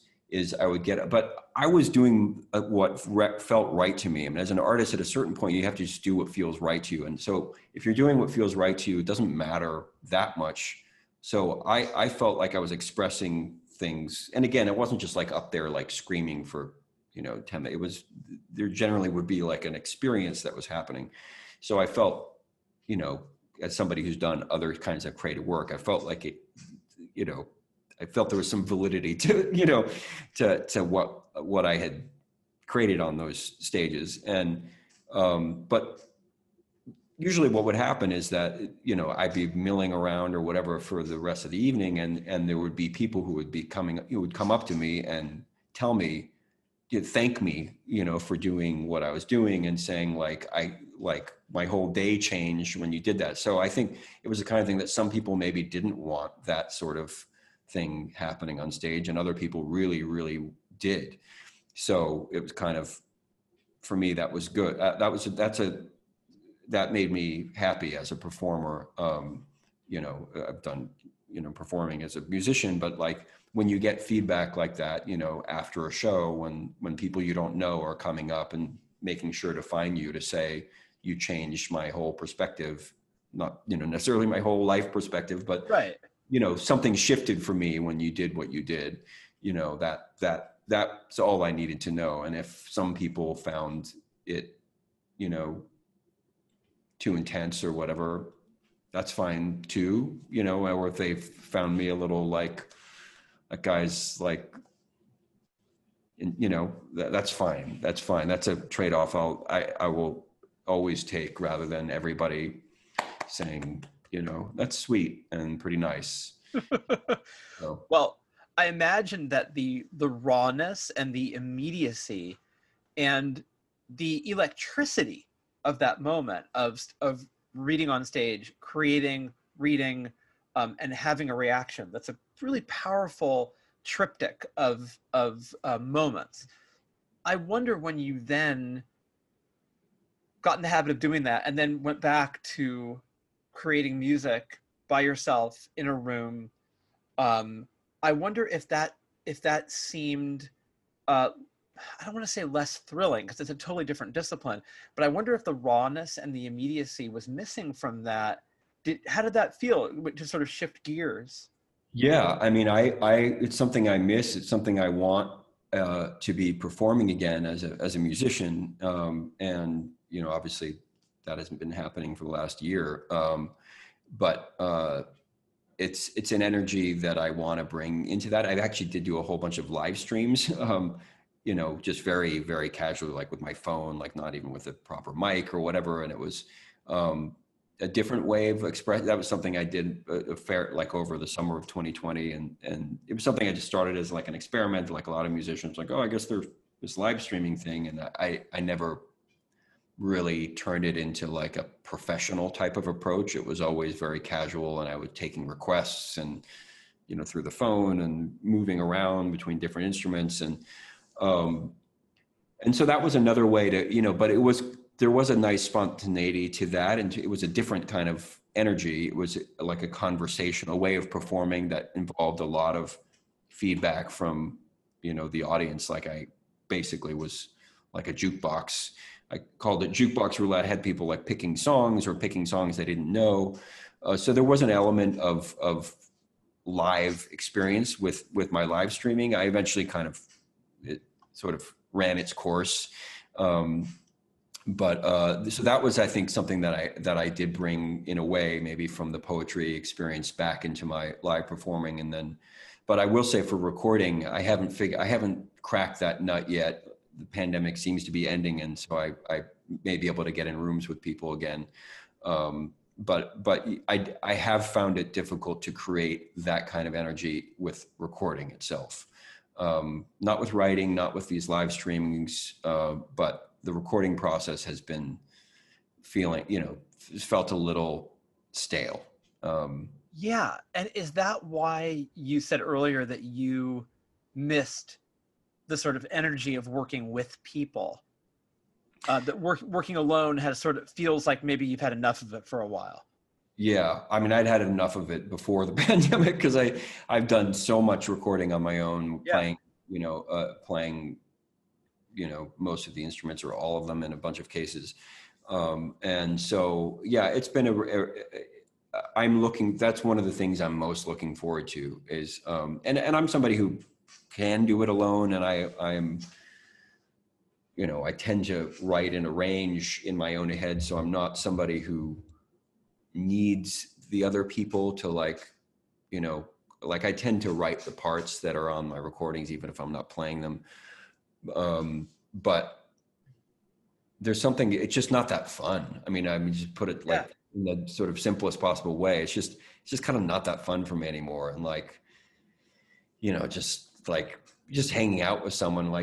I would get, but I was doing what felt right to me. I mean, as an artist, at a certain point, you have to just do what feels right to you. And so if you're doing what feels right to you, it doesn't matter that much. So I felt like I was expressing things. And again, it wasn't just like up there, like screaming for, you know, 10 minutes. It was, there generally would be like an experience that was happening. So I felt, you know, as somebody who's done other kinds of creative work, I felt like it, you know, I felt there was some validity to, you know, to what I had created on those stages. And, but usually what would happen is that, you know, I'd be milling around or whatever for the rest of the evening. And there would be people who would be come up to me and tell me, thank me, you know, for doing what I was doing and saying like, my whole day changed when you did that. So I think it was the kind of thing that some people maybe didn't want that sort of thing happening on stage, and other people really, really did. So it was kind of, for me, that was good. That made me happy as a performer. You know, I've done, you know, performing as a musician, but like when you get feedback like that, you know, after a show, when people you don't know are coming up and making sure to find you to say, you changed my whole perspective, not, you know, necessarily my whole life perspective, but right. You know, something shifted for me when you did what you did, you know, that's all I needed to know. And if some people found it, you know, too intense or whatever, that's fine too, you know, or if they found me a little like a guy's like, you know, that's fine. That's fine. That's a trade-off I will always take, rather than everybody saying, you know, that's sweet and pretty nice. So. Well, I imagine that the rawness and the immediacy and the electricity of that moment of reading on stage, creating, reading, and having a reaction, that's a really powerful triptych of moments. I wonder when you then got in the habit of doing that and then went back to creating music by yourself in a room. I wonder if that seemed, I don't want to say less thrilling, because it's a totally different discipline, but I wonder if the rawness and the immediacy was missing from that. How did that feel to sort of shift gears? Yeah. I mean, it's something I miss. It's something I want, to be performing again as a musician. And, you know, obviously, that hasn't been happening for the last year. But it's an energy that I want to bring into that. I actually did do a whole bunch of live streams, you know, just very, very casually, like with my phone, like not even with a proper mic or whatever. And it was a different way of expressing. That was something I did over the summer of 2020. And it was something I just started as like an experiment, like a lot of musicians, like, oh, I guess there's this live streaming thing. And I never really turned it into like a professional type of approach. It was always very casual, and I was taking requests and, you know, through the phone and moving around between different instruments. And so that was another way to, you know, but there was a nice spontaneity to that. And it was a different kind of energy. It was like a conversation, a way of performing that involved a lot of feedback from, you know, the audience. Like I basically was like a jukebox I called it jukebox roulette. I had people like picking songs or picking songs they didn't know. So there was an element of live experience with my live streaming. I eventually kind of, it sort of ran its course. So that was, I think, something that I did bring in a way, maybe from the poetry experience back into my live performing. And then, but I will say for recording, I haven't cracked that nut yet. The pandemic seems to be ending. And so I may be able to get in rooms with people again. But I have found it difficult to create that kind of energy with recording itself. Not with writing, not with these live streamings, but the recording process has been felt a little stale. Yeah. And is that why you said earlier that you missed the sort of energy of working with people? That working alone has sort of feels like maybe you've had enough of it for a while. Yeah. I mean, I'd had enough of it before the pandemic because I've done so much recording on my own, playing most of the instruments or all of them in a bunch of cases. And so, yeah, it's been that's one of the things I'm most looking forward to is, and I'm somebody who can do it alone. And I tend to write and arrange in my own head. So I'm not somebody who needs the other people to I tend to write the parts that are on my recordings, even if I'm not playing them. But there's something, it's just not that fun. I mean, just put it in the sort of simplest possible way. It's just kind of not that fun for me anymore. And just hanging out with someone, and I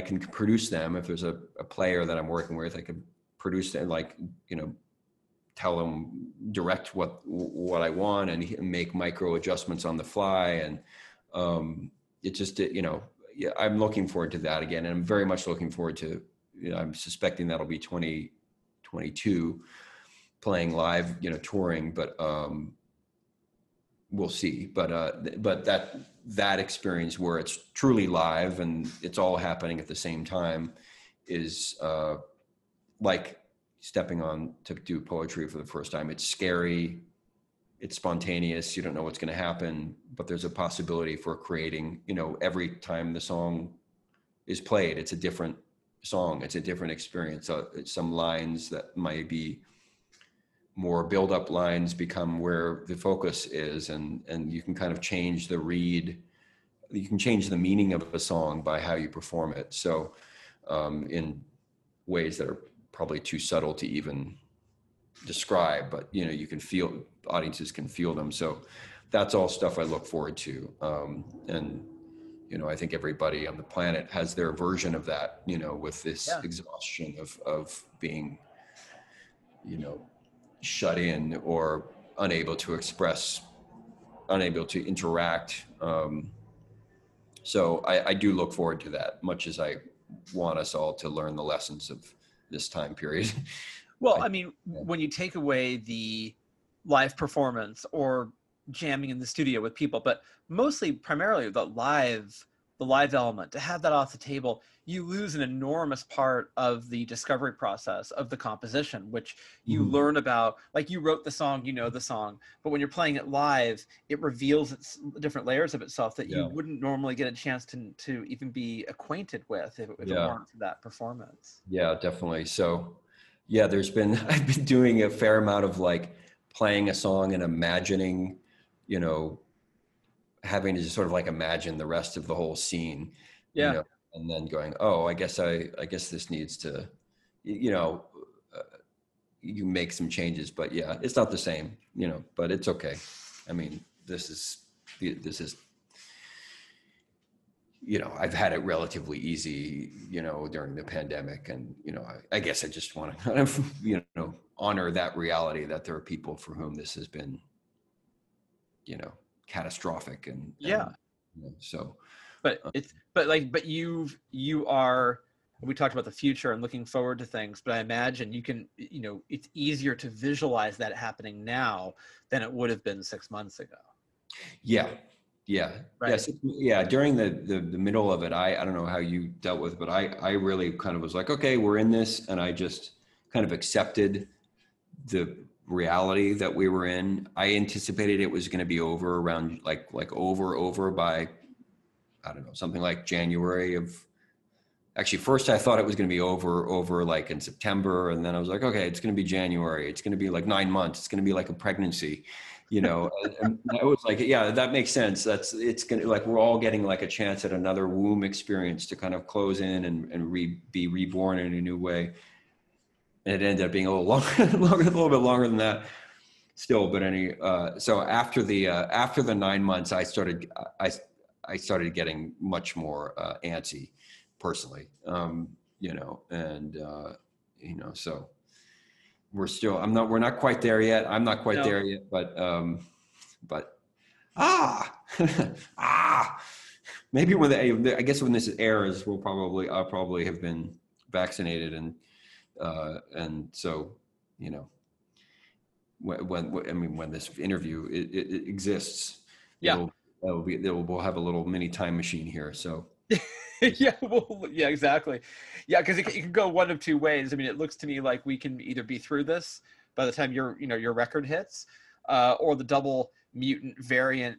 can produce them. If there's a player that I'm working with, I could produce them, tell them, direct what I want and make micro adjustments on the fly. And I'm looking forward to that again. And I'm very much looking forward to, I'm suspecting that'll be 2022 playing live, touring, but we'll see. But that experience where it's truly live and it's all happening at the same time is like stepping on to do poetry for the first time. It's scary. It's spontaneous. You don't know what's going to happen, but there's a possibility for creating, every time the song is played, it's a different song. It's a different experience. Some lines that might be more build-up lines become where the focus is, and you can kind of change the read. You can change the meaning of a song by how you perform it. So in ways that are probably too subtle to even describe, but you can feel, audiences can feel them. So that's all stuff I look forward to. I think everybody on the planet has their version of that, with this exhaustion of being, shut in or unable to express, unable to interact. So I do look forward to that, much as I want us all to learn the lessons of this time period. Well, when you take away the live performance or jamming in the studio with people, but primarily the live element, to have that off the table, you lose an enormous part of the discovery process of the composition, which you learn about. Like, you wrote the song, the song, but when you're playing it live, it reveals its different layers of itself that you wouldn't normally get a chance to even be acquainted with if it weren't for that performance. Yeah, definitely. So yeah, I've been doing a fair amount of playing a song and imagining, having to just sort of imagine the rest of the whole scene, and then going, oh, I guess this needs to, you make some changes, but yeah, it's not the same, but it's okay. I mean, this is, I've had it relatively easy, during the pandemic, and, I guess I just want to kind of, honor that reality that there are people for whom this has been, catastrophic but you are, we talked about the future and looking forward to things, but I imagine you can, it's easier to visualize that happening now than it would have been 6 months ago. Yeah. Yeah. Right. Yes. Yeah. During the middle of it, I don't know how you dealt with, but I really kind of was like, okay, we're in this. And I just kind of accepted the reality that we were in. I anticipated it was going to be over around over by, I don't know, something like January of, actually first I thought it was going to be over like in September. And then I was like, okay, it's going to be January. It's going to be like 9 months. It's going to be like a pregnancy. You know, and I was like, yeah, that makes sense. It's going to, like, we're all getting like a chance at another womb experience to kind of close in and be reborn in a new way. And it ended up being a little bit longer than that still. But so after the 9 months, I started getting much more antsy personally, so. We're not quite there yet. I'm not quite there yet, maybe when this airs, I'll probably have been vaccinated. And so, you know, when this interview it exists, yeah, we'll have a little mini time machine here. So. Yeah, well, yeah, exactly. Yeah, because it can go one of two ways. I mean, it looks to me like we can either be through this by the time your record hits, or the double mutant variant,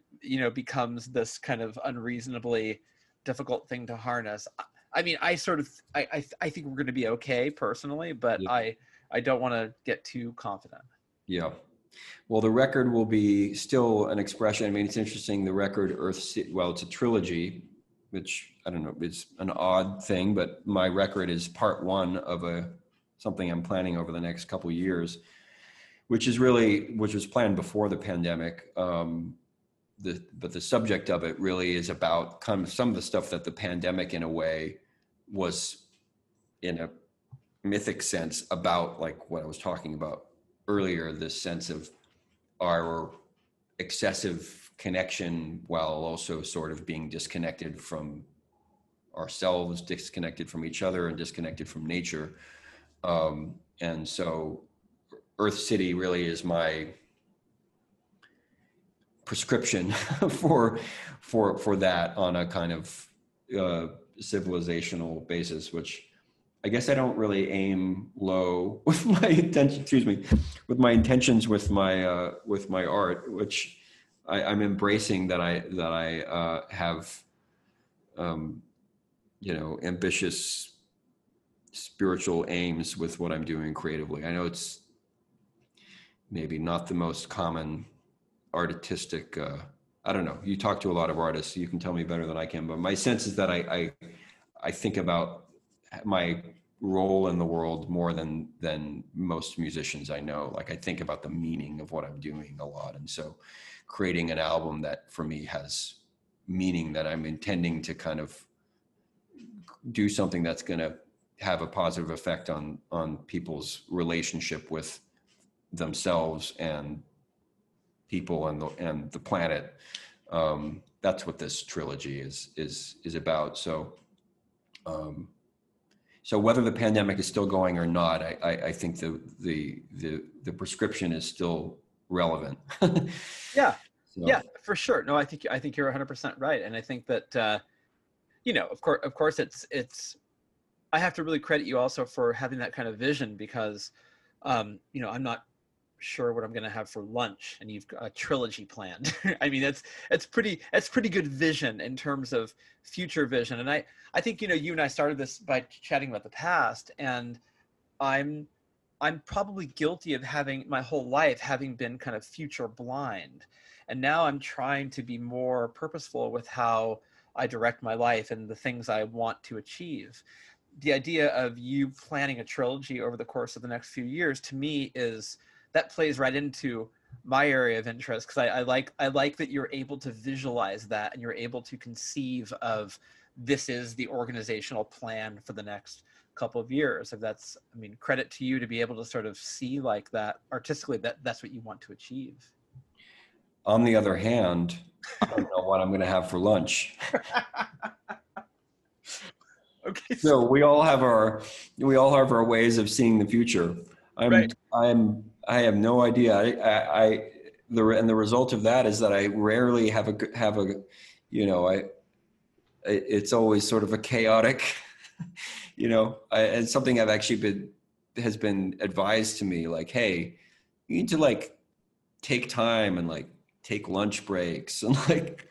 becomes this kind of unreasonably difficult thing to harness. I mean, I think we're going to be okay personally, but yeah. I don't want to get too confident. Yeah. Well, the record will be still an expression. I mean, it's interesting. The record it's a trilogy, which I don't know, it's an odd thing, but my record is part one of something I'm planning over the next couple of years, which was planned before the pandemic. But the subject of it really is about kind of some of the stuff that the pandemic in a way was, in a mythic sense, about like what I was talking about earlier, this sense of our excessive connection while also sort of being disconnected from ourselves, disconnected from each other, and disconnected from nature. And so Earth City really is my prescription for that on a kind of civilizational basis, which I guess I don't really aim low with my intention, with my art, which I'm embracing that I have, ambitious spiritual aims with what I'm doing creatively. I know it's maybe not the most common artistic, I don't know. You talk to a lot of artists, so you can tell me better than I can, but my sense is that I think about my role in the world more than most musicians I know. Like, I think about the meaning of what I'm doing a lot. And so creating an album that for me has meaning, that I'm intending to kind of do something that's going to have a positive effect on people's relationship with themselves and people and the planet. That's what this trilogy is about. So whether the pandemic is still going or not, I think the prescription is still relevant. Yeah, so. Yeah, for sure. No, I think you're 100% right, and I think that of course, it's. I have to really credit you also for having that kind of vision, because I'm not sure what I'm going to have for lunch, and you've got a trilogy planned. I mean, that's pretty good vision in terms of future vision. And I think, you and I started this by chatting about the past, and I'm probably guilty of having been kind of future blind. And now I'm trying to be more purposeful with how I direct my life and the things I want to achieve. The idea of you planning a trilogy over the course of the next few years, to me, is that plays right into my area of interest, because I like that you're able to visualize that, and you're able to conceive of, this is the organizational plan for the next couple of years. If that's, I mean, credit to you to be able to sort of see like that artistically, that that's what you want to achieve. On the other hand, I don't know what I'm going to have for lunch. Okay. So we all have our ways of seeing the future. I have no idea. I and the result of that is that I rarely have a, you know, it's always sort of a chaotic, you know, and something I've actually has been advised to me, like, hey, you need to like take time and like take lunch breaks and like,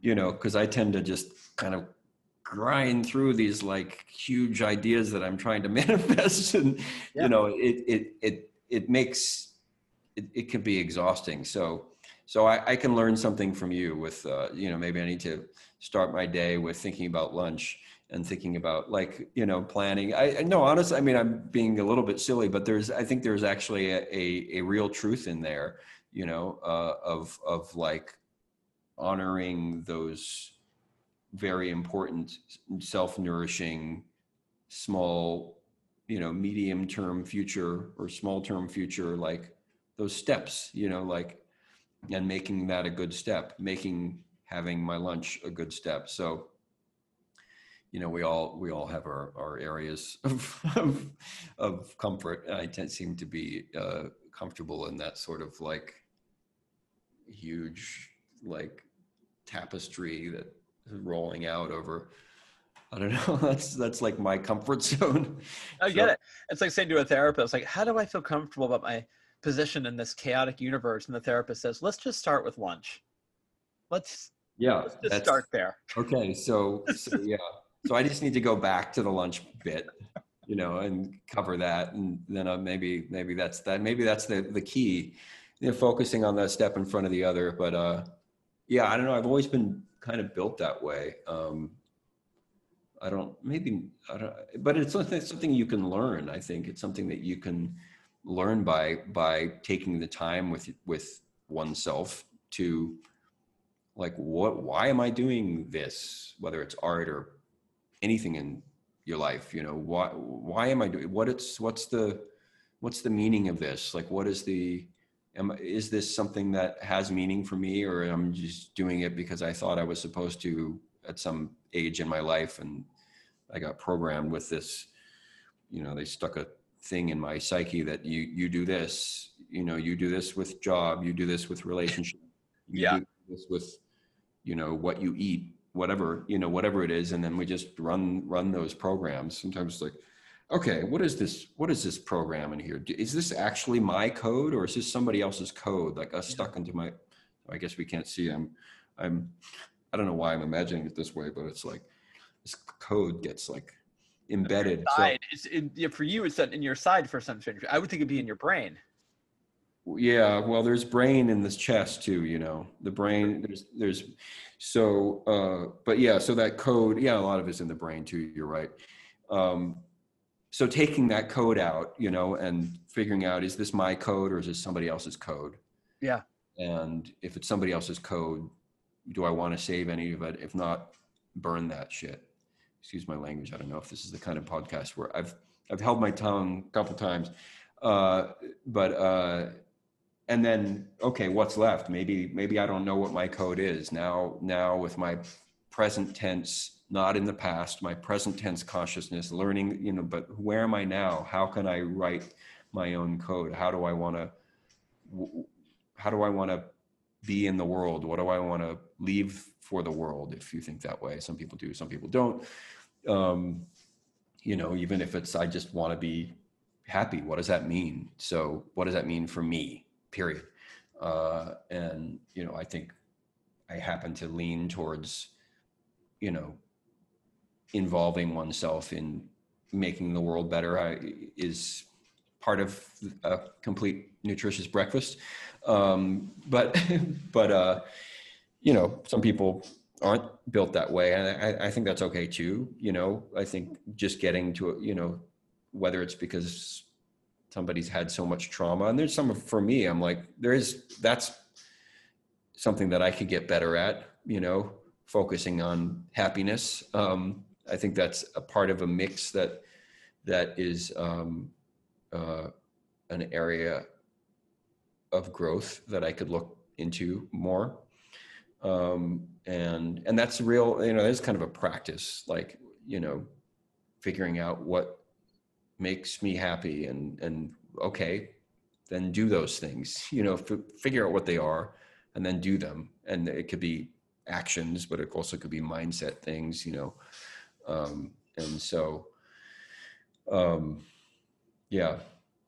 you know, because I tend to just kind of grind through these like huge ideas that I'm trying to manifest, and yeah. You know, it makes it can be exhausting. So I can learn something from you with, you know, maybe I need to start my day with thinking about lunch and thinking about like, you know, planning. No, honestly, I mean, I'm being a little bit silly, but I think there's actually a real truth in there, you know, of like honoring those very important self-nourishing small, you know, medium-term future or small-term future, like those steps, you know, like, and making that a good step, having my lunch a good step. So, you know, we all have our areas of comfort. I seem to be comfortable in that sort of like huge, like tapestry that is rolling out over, I don't know, that's like my comfort zone. I get it. It's like saying to a therapist, like, how do I feel comfortable about my position in this chaotic universe? And the therapist says, let's just start with lunch. Let's just start there. Okay. So yeah. So I just need to go back to the lunch bit, you know, and cover that. And then maybe that's that. Maybe that's the key, you know, focusing on that step in front of the other. But yeah, I don't know. I've always been kind of built that way. But it's something you can learn. I think it's something that you can learn by taking the time with oneself to like, why am I doing this? Whether it's art or anything in your life, you know, why am I doing what's the meaning of this? Like, is this something that has meaning for me, or I'm just doing it because I thought I was supposed to at some age in my life, and I got programmed with this, you know, they stuck a thing in my psyche that you do this, you know, you do this with job, you do this with relationship, do this with, you know, what you eat, whatever it is. And then we just run those programs. Sometimes it's like, okay, what is this program in here? Is this actually my code, or is this somebody else's code? Like us stuck into my, I guess we can't see, I don't know why I'm imagining it this way, but it's like this code gets like embedded. So, for you, it's in your side for some strange. I would think it'd be in your brain. Yeah, well, there's brain in this chest too, you know. The brain, there's. So, but yeah, so that code, yeah, a lot of it's in the brain too. You're right. So taking that code out, you know, and figuring out, is this my code or is this somebody else's code? Yeah. And if it's somebody else's code, do I want to save any of it? If not, burn that shit. Excuse my language. I don't know if this is the kind of podcast where I've held my tongue a couple times, but and then, okay, what's left? Maybe I don't know what my code is now with my present tense, not in the past, my present tense consciousness learning, you know, but where am I now? How can I write my own code? How do I want to be in the world? What do I want to leave for the world? If you think that way, some people do, some people don't. You know, even if it's, I just want to be happy. What does that mean? So what does that mean for me? Period. And, you know, I think I happen to lean towards, you know, involving oneself in making the world better is part of a complete nutritious breakfast. But you know, some people aren't built that way. And I think that's okay too. You know, I think just getting to, you know, whether it's because somebody's had so much trauma, and there's some, for me, I'm like, that's something that I could get better at, you know, focusing on happiness. I think that's a part of a mix that is, an area of growth that I could look into more. And that's real, you know, that's kind of a practice, like, you know, figuring out what makes me happy and okay, then do those things, you know, figure out what they are and then do them. And it could be actions, but it also could be mindset things, you know? Yeah,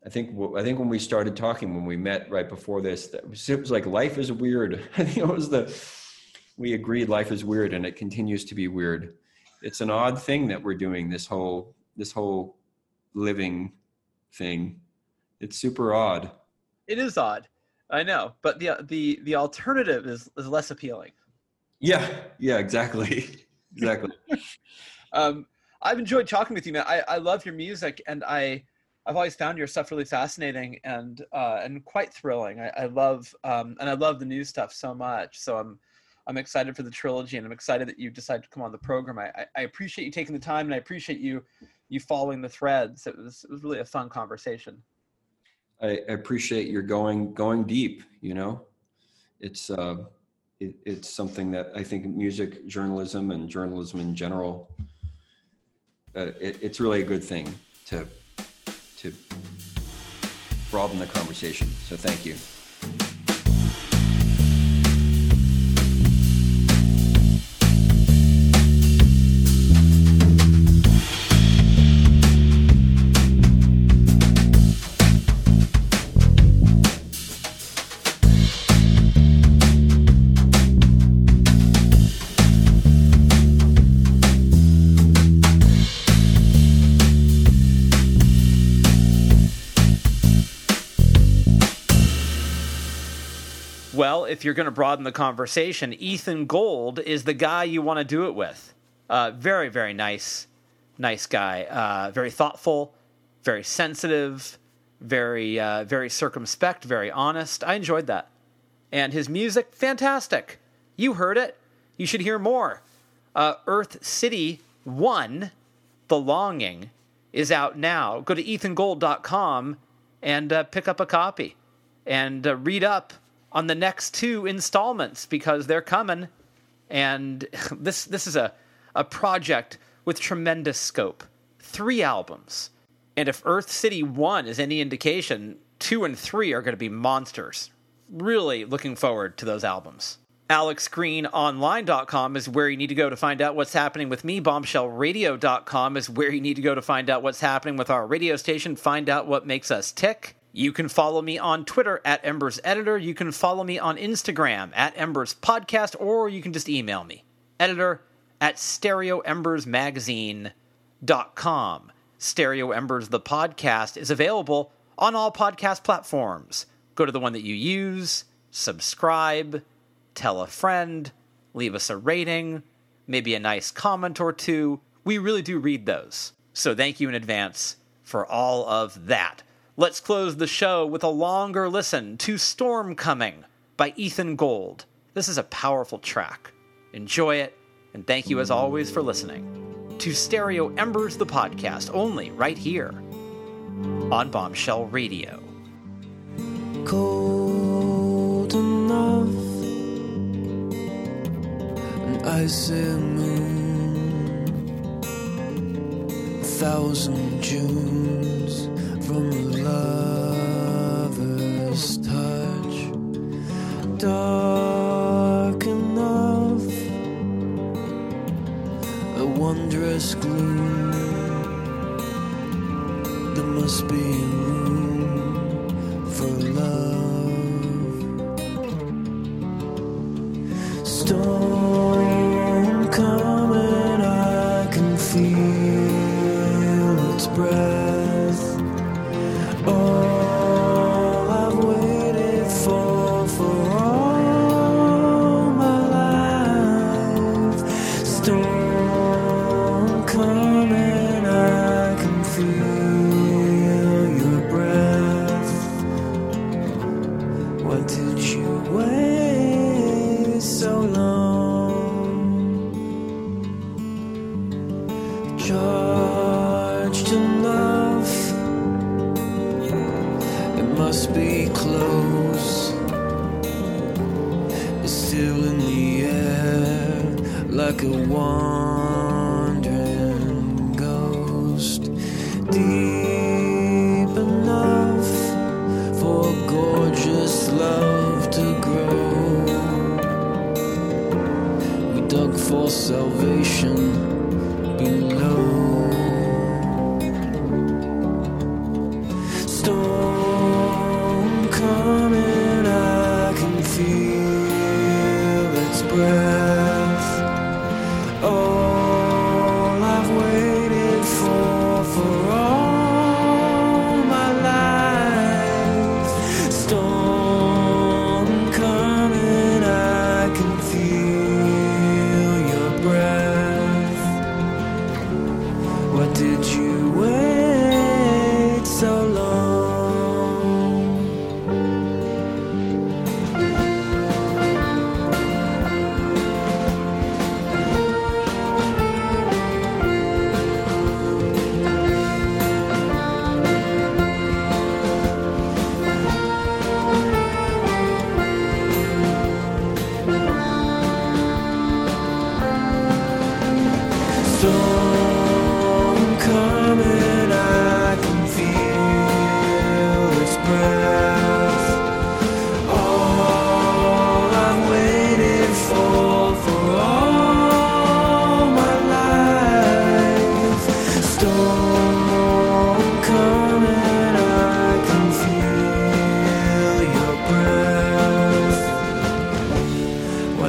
I think when we started talking, when we met right before this, it was like, life is weird. I think it was we agreed life is weird and it continues to be weird. It's an odd thing that we're doing, this whole living thing. It's super odd. It is odd. I know. But the alternative is less appealing. Yeah, exactly. I've enjoyed talking with you, man. I love your music, and I've always found your stuff really fascinating and quite thrilling. I love the new stuff so much. So I'm excited for the trilogy, and I'm excited that you decided to come on the program. I appreciate you taking the time, and I appreciate you following the threads. It was really a fun conversation. I appreciate your going deep, you know. It's something that I think music journalism and journalism in general, it's really a good thing to broaden the conversation. So thank you. If you're going to broaden the conversation, Ethan Gold is the guy you want to do it with. Very, very nice guy. Very thoughtful, very sensitive, very circumspect, very honest. I enjoyed that. And his music, fantastic. You heard it. You should hear more. Earth City One, The Longing, is out now. Go to ethangold.com and pick up a copy and read up on the next two installments, because they're coming. And this is a project with tremendous scope. 3 albums. And if Earth City 1 is any indication, 2 and 3 are going to be monsters. Really looking forward to those albums. AlexGreenOnline.com is where you need to go to find out what's happening with me. BombshellRadio.com is where you need to go to find out what's happening with our radio station. Find out what makes us tick. You can follow me on Twitter @EmbersEditor. You can follow me on Instagram @EmbersPodcast, or you can just email me, editor@StereoEmbersMagazine.com. Stereo Embers, the podcast, is available on all podcast platforms. Go to the one that you use, subscribe, tell a friend, leave us a rating, maybe a nice comment or two. We really do read those. So thank you in advance for all of that. Let's close the show with a longer listen to Storm Coming by Ethan Gold. This is a powerful track. Enjoy it, and thank you as always for listening to Stereo Embers, the podcast, only right here on Bombshell Radio. Cold enough, an icy moon, 1,000 Junes. From a lover's touch, dark enough, a wondrous gloom. There must be room for love. Storm coming, I can feel its breath. A wandering ghost, deep enough for for salvation below. Storm coming, I can feel its breath. All I've waited for all my life. Storm coming, I can feel your breath. What did you wait so long?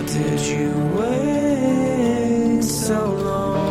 Did you wait so long?